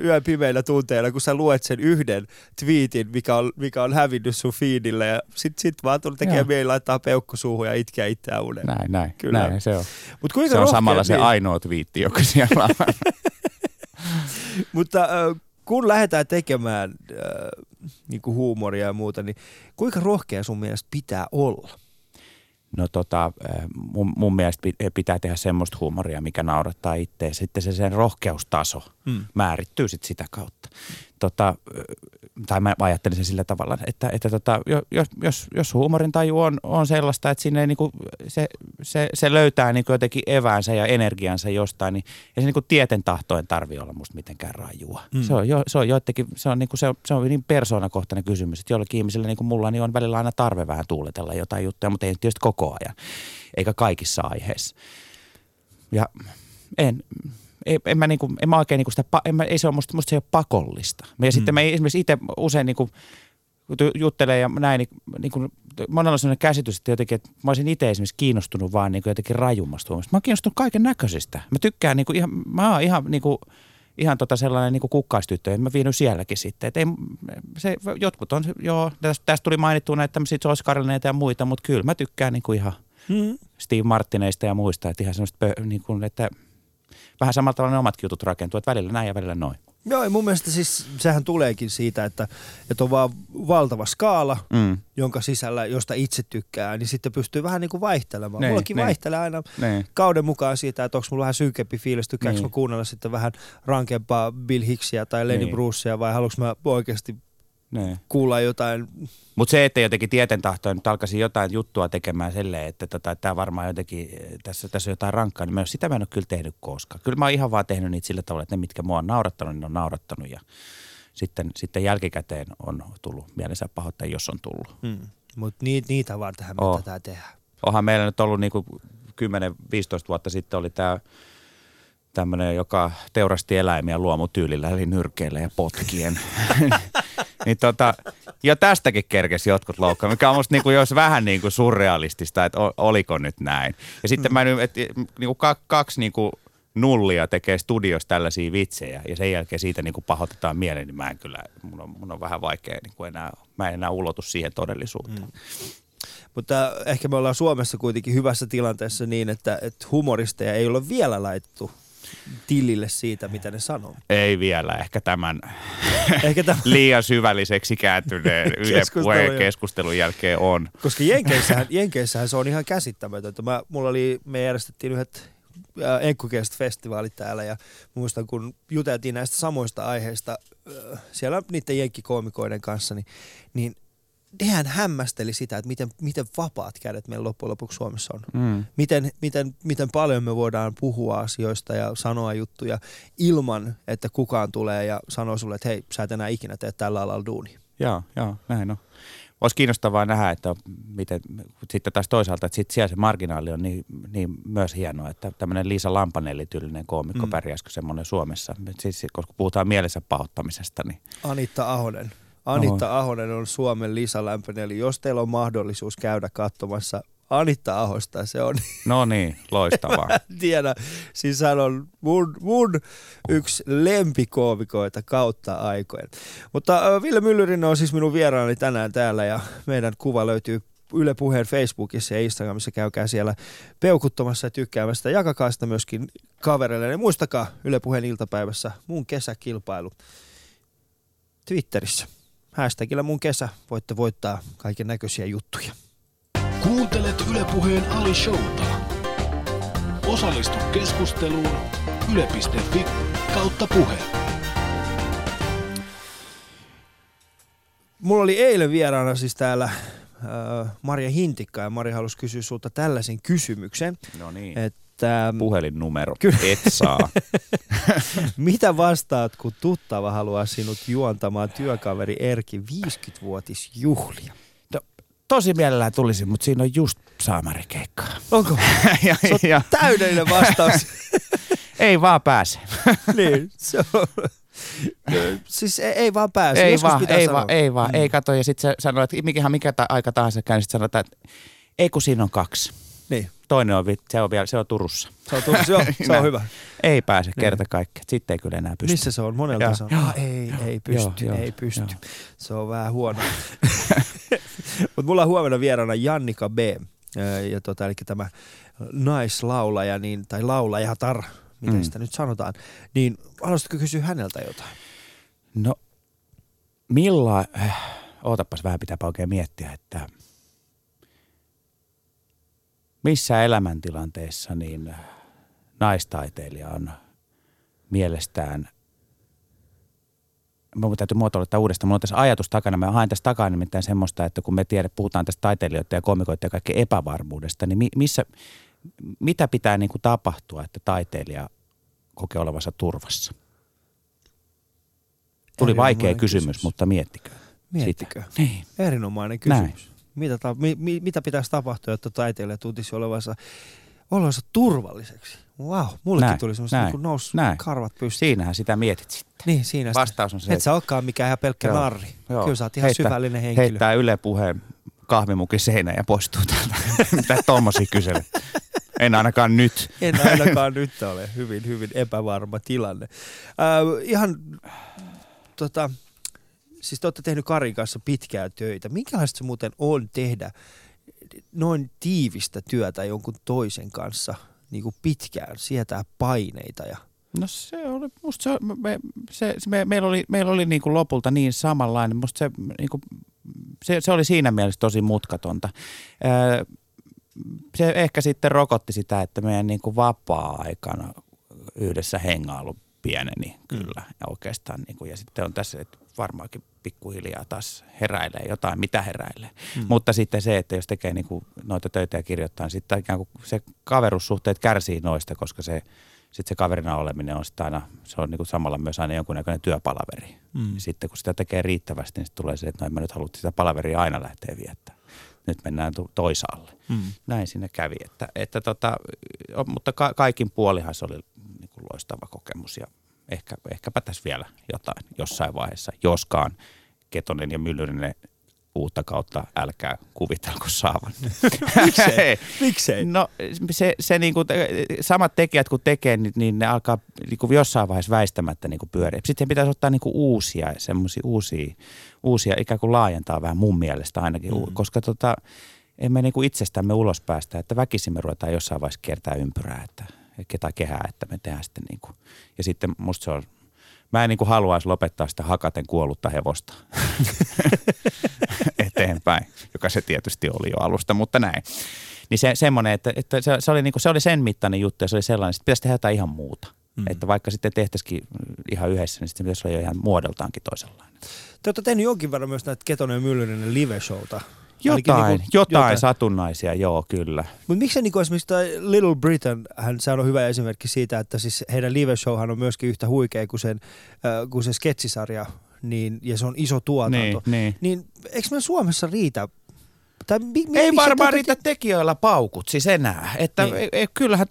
yön pimeillä tunteilla, kun sä luet sen yhden twiitin, mikä on hävinnyt sun feedille. Ja sit vaan tuli tekemään mieli laittaa peukku suuhun ja itkeä itseään uneen. Näin. Kyllä. Näin se on. Mut kuinka se on samalla se ainoa twiitti, joka siellä on. Mutta... Kun lähdetään tekemään niinku huumoria ja muuta, niin kuinka rohkea sun mielestä pitää olla? No mun mielestä pitää tehdä semmoista huumoria, mikä naurattaa itseä. Sitten sen rohkeustaso määrittyy sitä kautta. Tai mä ajattelin sen sillä tavalla, että jos huumorintaju on sellaista, että sinne niinku se löytää niinku jotenkin eväänsä ja energiansa jostain, niin ei se niinku tieten tahtoen tarvitse olla musta mitenkään rajua. Se on niin persoonakohtainen kysymys, että jollekin ihmiselle niinku mulla niin on välillä aina tarve vähän tuuletella jotain juttuja, mutta ei tietysti koko ajan, eikä kaikissa aiheissa. Ja ei se ole musta se ole pakollista. Ja sitten mä esimerkiksi itse usein niinku juttelee ja näin, niin monella on sellainen käsitys, että jotenkin, että mä olisin itse esimerkiksi kiinnostunut vaan niin jotenkin rajummasta huomasta. Mä oon kiinnostunut kaiken näköisistä. Mä tykkään niinku ihan sellainen niinku kukkaistyttö, mä viihdyn sielläkin sitten. Et ei, se, jotkut on, joo, tässä tuli mainittua näitä tämmöisiä Oscarlineita ja muita, mutta kyllä mä tykkään niinku ihan Steve Martineista ja muista, että ihan semmoista, niinku, että vähän samalla tavalla ne omatkin jutut rakentuu, että välillä näin ja välillä noin. Joo, mun mielestä siis sehän tuleekin siitä, että on vaan valtava skaala, jonka sisällä, josta itse tykkää, niin sitten pystyy vähän niin kuin vaihtelemaan. Mullakin vaihtelee aina kauden mukaan siitä, että onko mulla vähän synkempi fiilis, tykkääkö mä kuunnella sitten vähän rankempaa Bill Hicksia tai Lenny Brucea, vai haluanko mä oikeasti kuulla jotain. Mutta se, että jotenkin tieten tahtoen nyt alkaisi jotain juttua tekemään silleen, että tämä varmaan jotenkin, tässä on jotain rankkaa, niin sitä mä en ole kyllä tehnyt koskaan. Kyllä mä oon ihan vaan tehnyt niitä sillä tavalla, että ne, mitkä mua on naurattanut, niin on naurattanut ja sitten jälkikäteen on tullut mielensä pahoittain, jos on tullut. Mutta niitä vartenhan me tätä tehdään. Onhan meillä nyt ollut niinku 10-15 vuotta sitten oli tämä... Tämmöinen, joka teurasti eläimiä luomutyylillä, eli nyrkeillä ja potkien. Niin jo tästäkin kerkesi jotkut loukkaan, mikä on musta niinku, jos vähän niinku surrealistista, että oliko nyt näin. Ja sitten mä nyt, että niinku kaksi niinku nullia tekee studiossa tällaisia vitsejä, ja sen jälkeen siitä niinku pahoitetaan mieleen, niin mä en kyllä, mun on vähän vaikea niinku enää, mä en enää ulotu siihen todellisuuteen. Mutta ehkä me ollaan Suomessa kuitenkin hyvässä tilanteessa niin, että humoristeja ei ole vielä laitettu tilille siitä, mitä ne sanoo. Ei vielä. Ehkä tämän liian syvälliseksi kääntyneen Yle Puheen keskustelun jälkeen on. Koska Jenkeissähän se on ihan käsittämätöntä. Me järjestettiin yhdet enkkukieliset festivaalit täällä ja muistan, kun juteltiin näistä samoista aiheista siellä niiden jenkkikoomikoiden kanssa, niin nehän hämmästeli sitä, että miten vapaat kädet meillä loppujen lopuksi Suomessa on. Miten paljon me voidaan puhua asioista ja sanoa juttuja ilman, että kukaan tulee ja sanoo sulle, että hei, sä et enää ikinä tee tällä alalla duunia. Joo, näin on. Olisi kiinnostavaa nähdä, että miten, sitten taas toisaalta, että sit siellä se marginaali on niin myös hienoa, että tämmöinen Liisa Lampanelli-tyylinen koomikko pärjäisikö semmoinen Suomessa. Siis, koska puhutaan mielensä pahoittamisesta. Niin. Anitta Ahonen on Suomen Liisa Lampanelli. Jos teillä on mahdollisuus käydä katsomassa Anitta Ahosta, se on... No niin, loistavaa. En tiedä. Siis hän on mun yksi lempikoomikoita kautta aikojen. Mutta Ville Myllyrinne on siis minun vieraani tänään täällä ja meidän kuva löytyy Yle Puheen Facebookissa ja Instagramissa. Käykää siellä peukuttomassa ja tykkäämässä. Jakakaa sitä myöskin kavereille. Ja muistakaa Yle Puheen iltapäivässä mun kesäkilpailu Twitterissä. Hashtagillä mun kesä voitte voittaa kaiken näköisiä juttuja. Kuuntelet Yle Puheen Ali Showta. Osallistu keskusteluun yle.fi/puhe. Mulla oli eilen vieraana siis täällä Maria Hintikka ja Maria halusi kysyä sulta tällaisen kysymyksen. No niin. Että puhelinnumero. Kyllä. Et saa. Mitä vastaat, kun tuttava haluaa sinut juontamaan työkaveri Erkin 50-vuotisjuhlia? Tosi mielellään tulisi, mutta siinä on just saamarikeikkaa. Onko? Se on täydellinen vastaus. Ei vaan pääse. Niin, se on. Siis ei vaan pääse. Ei kato. Ja sitten sanoo, että mikä aika tahansa käy, niin sitten sanotaan, että ei kun siinä on kaksi. Niin. Toinen on, se on Turussa. Se on hyvä. Ei pääse kerta kaikkea. Sitten ei kyllä enää pysty. Missä se on? Monelta se on. Ei pysty. Se on vähän huono. Mutta mulla on huomenna vieraana Jannika B. Ja eli tämä naislaulaja, niin, tai laulajatar, miten sitä nyt sanotaan. Niin haluaisitko kysyä häneltä jotain? No, ootapas vähän, pitääpä oikein miettiä, että missä elämäntilanteessa niin naistaiteilija on mielestään... Minun täytyy muotoilla tätä uudestaan. Minulla on tässä ajatus takana. Mä haen tässä takaa nimittäin semmoista, että kun me puhutaan tästä taiteilijoiden ja komikoiden ja kaikkea epävarmuudesta, niin mitä pitää niin kuin tapahtua, että taiteilija kokee olevansa turvassa? Tuli vaikea kysymys, mutta miettikö? Niin. Erinomainen kysymys. Mitä pitäisi tapahtua, että taiteilija tuntisi olevansa turvalliseksi? Vau, wow, mullekin tuli semmoista niin kuin noussut karvat pystyyn. Siinähän sitä mietit sitten. Niin, siinä vastaus on se. Et sä olekaan mikään ihan pelkkä narri. Kyllä sä oot ihan syvällinen henkilö. Heittää Yle Puheen kahvimukin seinään ja poistuu täältä. Mitä tommosia kyselyä? En ainakaan nyt ole. Hyvin, hyvin epävarma tilanne. Siis te olette tehnyt Karin kanssa pitkää töitä. Minkälaista se muuten on tehdä noin tiivistä työtä jonkun toisen kanssa niin kuin pitkään, sietää paineita ja... No se oli, musta se, meillä oli niin kuin lopulta niin samanlainen, musta se, niin kuin, se oli siinä mielessä tosi mutkatonta. Se ehkä sitten rokotti sitä, että meidän niin kuin vapaa-aikana yhdessä hengailu pieneni kyllä ja oikeastaan niin kuin, ja sitten on tässä, että varmaankin pikkuhiljaa taas heräilee jotain, mitä heräilee. Mutta sitten se, että jos tekee niin kuin noita töitä ja kirjoittaa, niin sitten ikään kuin se kaverussuhteet kärsii noista, koska se kaverina oleminen on sitten aina, se on niin kuin samalla myös aina jonkunnäköinen työpalaveri. Sitten kun sitä tekee riittävästi, niin sitten tulee se, että no en mä nyt halua sitä palaveria aina lähteä viettämään. Nyt mennään toisaalle. Näin siinä kävi. Mutta kaikin puolihan se oli niin kuin loistava kokemus ja ehkäpä tässä vielä jotain jossain vaiheessa, joskaan Ketonen ja Myllyrinne uutta kautta älkää kuvitelko saavan. Miksei? No se niinku, samat tekijät kun tekee, niin ne alkaa niinku jossain vaiheessa väistämättä niinku pyöriä. Sitten pitäisi ottaa niinku uusia, ikään kuin laajentaa vähän mun mielestä ainakin, koska emme niinku itsestämme ulos päästä, että väkisimme ruvetaan jossain vaiheessa kiertää ympyrää, tai kehää, että me tehdään sitten niin kuin. Ja sitten musta se on, mä en niin kuin haluaisi lopettaa sitä hakaten kuollutta hevosta eteenpäin, joka se tietysti oli jo alusta, mutta näin. Niin semmoinen, että se oli niin kuin, se oli sen mittainen juttu ja se oli sellainen, että pitäisi tehdä jotain ihan muuta. Että vaikka sitten tehtäisikin ihan yhdessä, niin sitten pitäisi olla jo ihan muodoltaankin toisenlainen. Te olette tehnyt jonkin verran myös näitä Ketonen ja Myllyrinne live-showta. Jotain satunnaisia, joo, kyllä. Mutta miksi niinku esimerkiksi Little Britain, se on hyvä esimerkki siitä, että siis heidän live-showhan on myöskin yhtä huikea kuin se sketsisarja niin, ja se on iso tuotanto, niin eikö meillä Suomessa riitä? Ei varmaan riitä tekijöillä paukut siis enää. Että niin. Kyllähän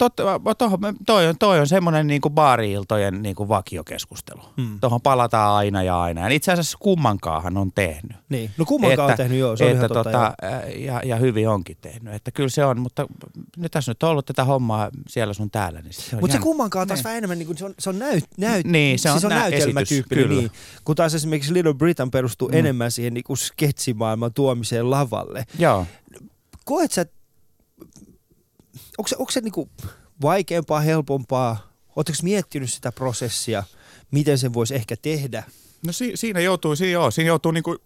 toi on semmoinen niinku baari-iltojen niinku vakiokeskustelu. Tuohon palataan aina ja aina. Itse asiassa kummankaahan on tehnyt. Niin. No kummankaan on tehnyt, joo. Se on ihan totta, ja hyvin onkin tehnyt. Että kyllä se on, mutta nyt tässä nyt on ollut tätä hommaa siellä sun täällä. Niin mutta se kummankaan on taas vähän enemmän, niin se on näytelmätyyppinen. Niin, kun taas esimerkiksi Little Britain perustuu enemmän siihen niin kuin sketsimaailman tuomiseen lavalle. Joo. Koet sä, onko se niinku vaikeampaa, helpompaa? Ootteko miettinyt sitä prosessia, miten sen voisi ehkä tehdä? No siinä joutuu niinku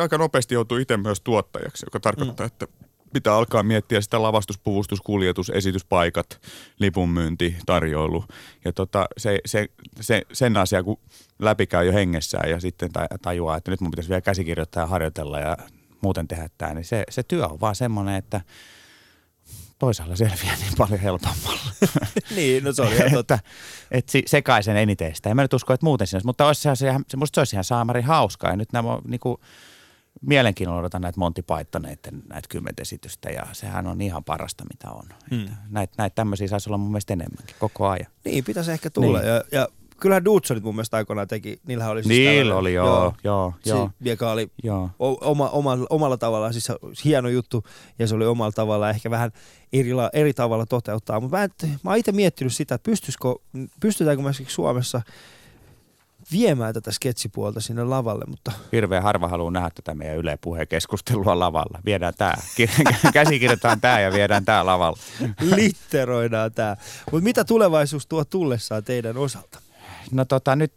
aika nopeasti joutuu itse myös tuottajaksi, joka tarkoittaa, että pitää alkaa miettiä sitä lavastus, puvustus, kuljetus, esityspaikat, lipunmyynti, tarjoilu. Ja sen asia, kun läpikäy jo hengessään ja sitten tajuaa, että nyt mun pitäisi vielä käsikirjoittaa ja harjoitella ja muuten tehdä tämä, niin se työ on vaan semmoinen, että toisaalla selviää niin paljon helpommalla. Niin, no se oli ihan totta. Että sekaisen eniten sitä. En mä nyt usko, että muuten siinä olisi, mutta musta se olisi ihan saamari hauskaa. Ja nyt nämä on niinku, mielenkiinnolla odotan näitä Monty Pythoneiden näitä 10 esitystä, ja sehän on ihan parasta, mitä on. Näitä tämmöisiä saisi olla mun mielestä enemmänkin koko ajan. Niin, pitäisi ehkä tulla. Niin. Ja kyllähän Doodsonit mun mielestä aikoinaan teki, niillähän oli siis tällainen. Oli, joo. Joka oli omalla tavallaan siis hieno juttu, ja se oli omalla tavallaan ehkä vähän eri tavalla toteuttaa. Mutta mä oon itse miettinyt sitä, että pystytäänkö me Suomessa viemään tätä sketsipuolta sinne lavalle, mutta hirveän harva haluaa nähdä tätä meidän Yle Puheen keskustelua lavalla. Viedään tää, käsikirjoitetaan tää ja viedään tää lavalla. Litteroidaan tää. Mutta mitä tulevaisuus tuo tullessaan teidän osalta? No nyt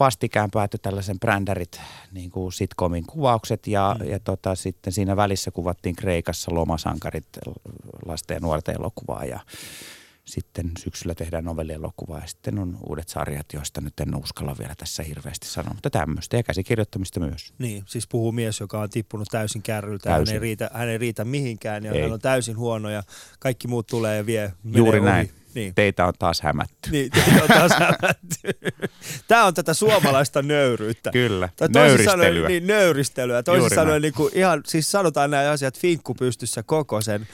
vastikään päättyi tällaisen brändärit niin kuin sitcomin kuvaukset ja sitten siinä välissä kuvattiin Kreikassa lomasankarit lasten ja nuorten elokuvaa ja sitten syksyllä tehdään novellielokuvaa ja sitten on uudet sarjat, joista nyt en uskalla vielä tässä hirveästi sanoa, mutta tämmöistä ja käsikirjoittamista myös. Niin, siis puhuu mies, joka on tippunut täysin kärryltä, hän ei riitä mihinkään ja hän on täysin huono ja kaikki muut tulee ja vie. Juuri näin. Niin. Teitä on taas hämätty. Niin, teitä on taas hämätty. Tämä on tätä suomalaista nöyryyttä. Kyllä, nöyristelyä. Toisin sanoen niin ihan, siis sanotaan nämä asiat finkku pystyssä koko sen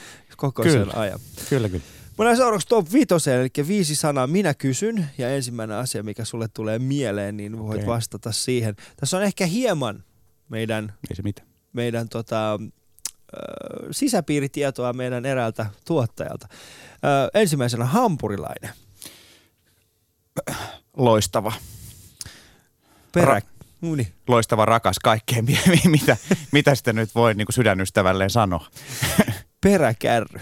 ajan. Kyllä. Mennään seuraavaksi top 5, eli 5 sanaa minä kysyn, ja ensimmäinen asia, mikä sulle tulee mieleen, niin voit vastata siihen. Tässä on ehkä hieman meidän sisäpiiritietoa meidän eräältä tuottajalta. Ensimmäisenä hampurilainen. Loistava. Loistava, rakas kaikkeen, mitä sitä nyt voi niin kuin sydänystävälleen sanoa. Peräkärry.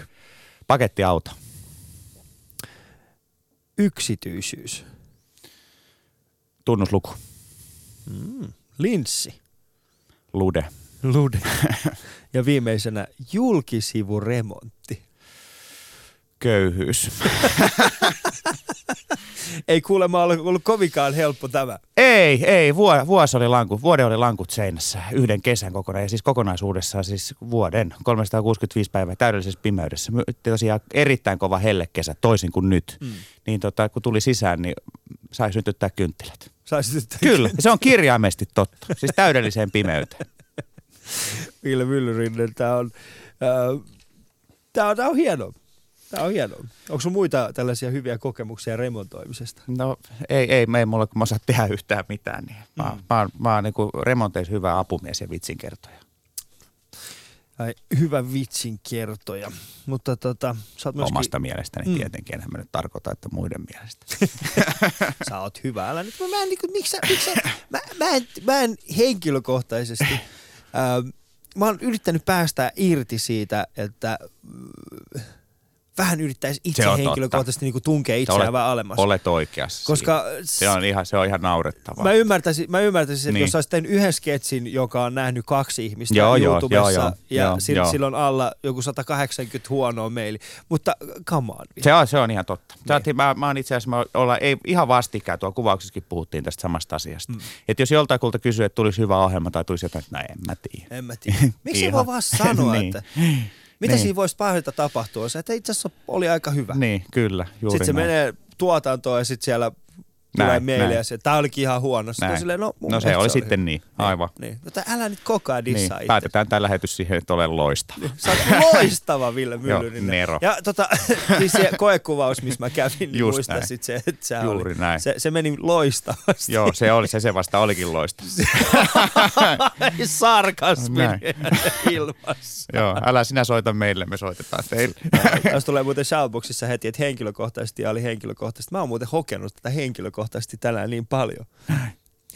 Pakettiauto. Yksityisyys. Tunnusluku. Linssi. Lude. Ja viimeisenä julkisivuremontti. Köyhyys. Ei kuulemma ollut kovinkaan helppo tämä. Ei. Vuoden oli lankut seinässä. Yhden kesän kokonaan. Ja siis kokonaisuudessaan siis vuoden. 365 päivää täydellisessä pimeydessä. Tosiaan erittäin kova hellekesä, toisin kuin nyt. Niin kun tuli sisään, niin sai syntyttää kynttilät. Kyllä, se on kirjaimesti totta. Siis täydelliseen pimeyteen. Ville Myllyrinne, tää on hienoa. Tämä on hienoa. Onko sinulla muita tällaisia hyviä kokemuksia remontoimisesta? No ei mulla, kun mä osaa tehdä yhtään mitään. Niin. Mä oon niinku remonteissa hyvä apumies ja vitsinkertoja. Hyvä vitsinkertoja. Mutta sä oot myöskin omasta mielestäni tietenkin, enhän mä nyt tarkoita, että muiden mielestä. Sä oot hyvä, älä nyt. Mä en henkilökohtaisesti. Mä oon yrittänyt päästä irti siitä, että vähän yrittäisi itse henkilökohtaisesti niinku tunkea itseään vähän alemmas. Olet oikeassa. Koska se on ihan naurettavaa. Mä ymmärtäisin, että jos olisit tehnyt yhden sketsin, joka on nähnyt 2 ihmistä YouTubessa, ja silloin alla joku 180 huonoa meili. Mutta come on. Se on ihan totta. Niin. Mä oon itse asiassa, ihan vastikään tuolla kuvauksessakin puhuttiin tästä samasta asiasta. Että jos joltakulta kysyy, että tulisi hyvä ohjelma tai tulisi jotain, että en mä tiedä. Miksi ei voi vaan sanoa, että mitä siinä voisi pahoita tapahtua? Se, että itse asiassa oli aika hyvä. Niin, kyllä, juuri. Sitten se menee tuotantoon ja sitten siellä tulee mieleen se, tämä olikin ihan huonosti. No se oli sitten niin, aivan. Niin. No, älä nyt koko ajan dissaa itse. Päätetään tämä lähetys siihen, että olen loistava. Niin. Sä olet loistava, Ville Myllyrinne. Joo, Nero. Ja siis se koekuvaus, missä mä kävin, niin muista sitten se, että sä juuri oli. Näin. Se meni loistavasti. Joo, se oli, se vasta olikin loistava. Sarkasmin ilmassa. Joo, älä sinä soita meille, me soitetaan teille. Jos tulee muuten shoutboxissa heti, että henkilökohtaisesti ja oli henkilökohtaisesti. Mä oon muuten hokenut tätä henkilökohtaisesti tänään niin paljon.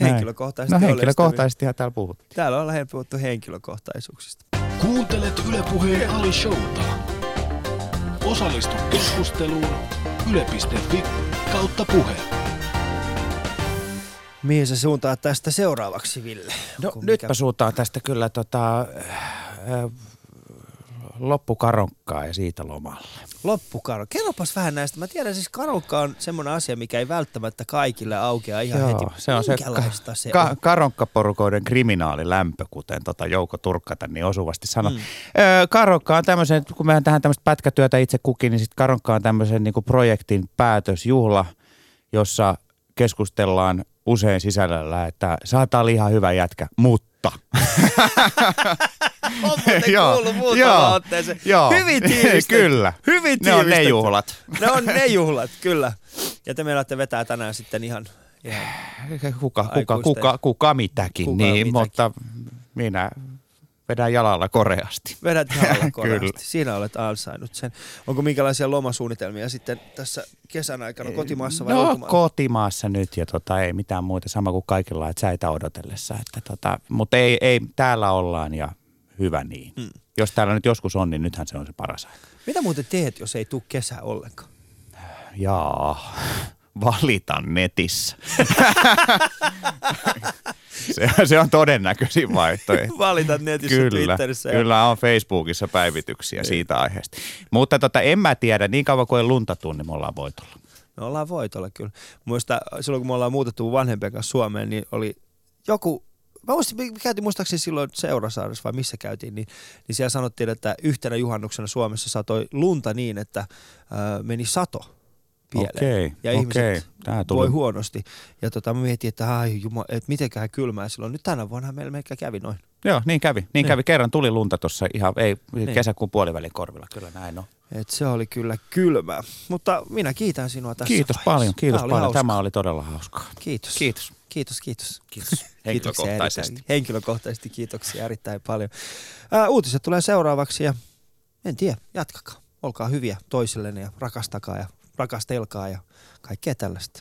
Henkilökohtaisesti. No henkilökohtaisestihan täällä puhuttiin. Täällä on lähellä puhuttu henkilökohtaisuuksista. Kuuntelet Yle Puheen Ali Showta. Osallistu keskusteluun yle.fi/puhe. Mihin sä suuntaat tästä seuraavaksi, Ville? No nytpä suuntaan tästä kyllä loppukaronkkaa ja siitä lomalle. Loppukaronkkaa. Kerropas vähän näistä. Mä tiedän, siis karonkka on semmoinen asia, mikä ei välttämättä kaikille aukea ihan joo, heti. Se on minkälaista se on? Karonkkaporukoiden kriminaalilämpö, kuten Jouko Turkka niin osuvasti sanoi. Karonkka on tämmöisen, kun mehän tähän tämmöistä pätkätyötä itse kukin, niin sitten karonkka on tämmöisen niin kuin projektin päätösjuhla, jossa keskustellaan usein sisällöllä, että saataan ihan hyvä jätkä, mutta... On muuten kuullut muutamaan otteeseen. Hyvin tiivisti. Kyllä. Hyvin tiivisti. Ne on ne juhlat. Kyllä. Ja te meillä vetää tänään sitten ihan kuka mitäkin. Kuka niin, mitäkin. Mutta minä vedän jalalla koreasti. Vedät jalalla koreasti. Siinä olet ansainnut sen. Onko minkälaisia lomasuunnitelmia sitten tässä kesän aikana kotimaassa vai ulkomailla? No kotimaassa nyt ja ei mitään muuta. Sama kuin kaikilla, että säitä odotellessa. Mutta ei täällä ollaan ja... Hyvä niin. Mm. Jos täällä nyt joskus on, niin nythän se on se paras aika. Mitä muuten teet, jos ei tule kesää ollenkaan? Jaa, valitan netissä. Se on todennäköisin vaihtoehto. Valitan netissä, kyllä, Twitterissä. Kyllä on Facebookissa päivityksiä siitä aiheesta. Mutta en mä tiedä, niin kauan kuin ei lunta tuu, niin me ollaan voitolla. Me ollaan voitolla, kyllä. Muista, silloin kun me ollaan muutettu vanhempien kanssa Suomeen, niin oli joku... Me käytiin muistaakseni silloin Seurasaaressa vai missä käytiin, niin siellä sanottiin, että yhtenä juhannuksena Suomessa satoi lunta niin, että meni sato pieleen. Okei. Ihmiset voi huonosti. Ja mä mietin, että että mitenkään kylmää silloin. Nyt tänä vuonna meillä kävi noin. Joo, niin kävi. Kerran tuli lunta tuossa ihan kesäkuun puolivälin korvilla, kyllä näin on. Et se oli kyllä kylmää. Mutta minä kiitän sinua tässä vaiheessa. Kiitos paljon. Tämä oli todella hauskaa. Kiitos. Henkilökohtaisesti kiitoksia erittäin paljon. Uutiset tulee seuraavaksi ja en tiedä, jatkakaa. Olkaa hyviä toisillenne ja rakastelkaa ja kaikkea tällaista.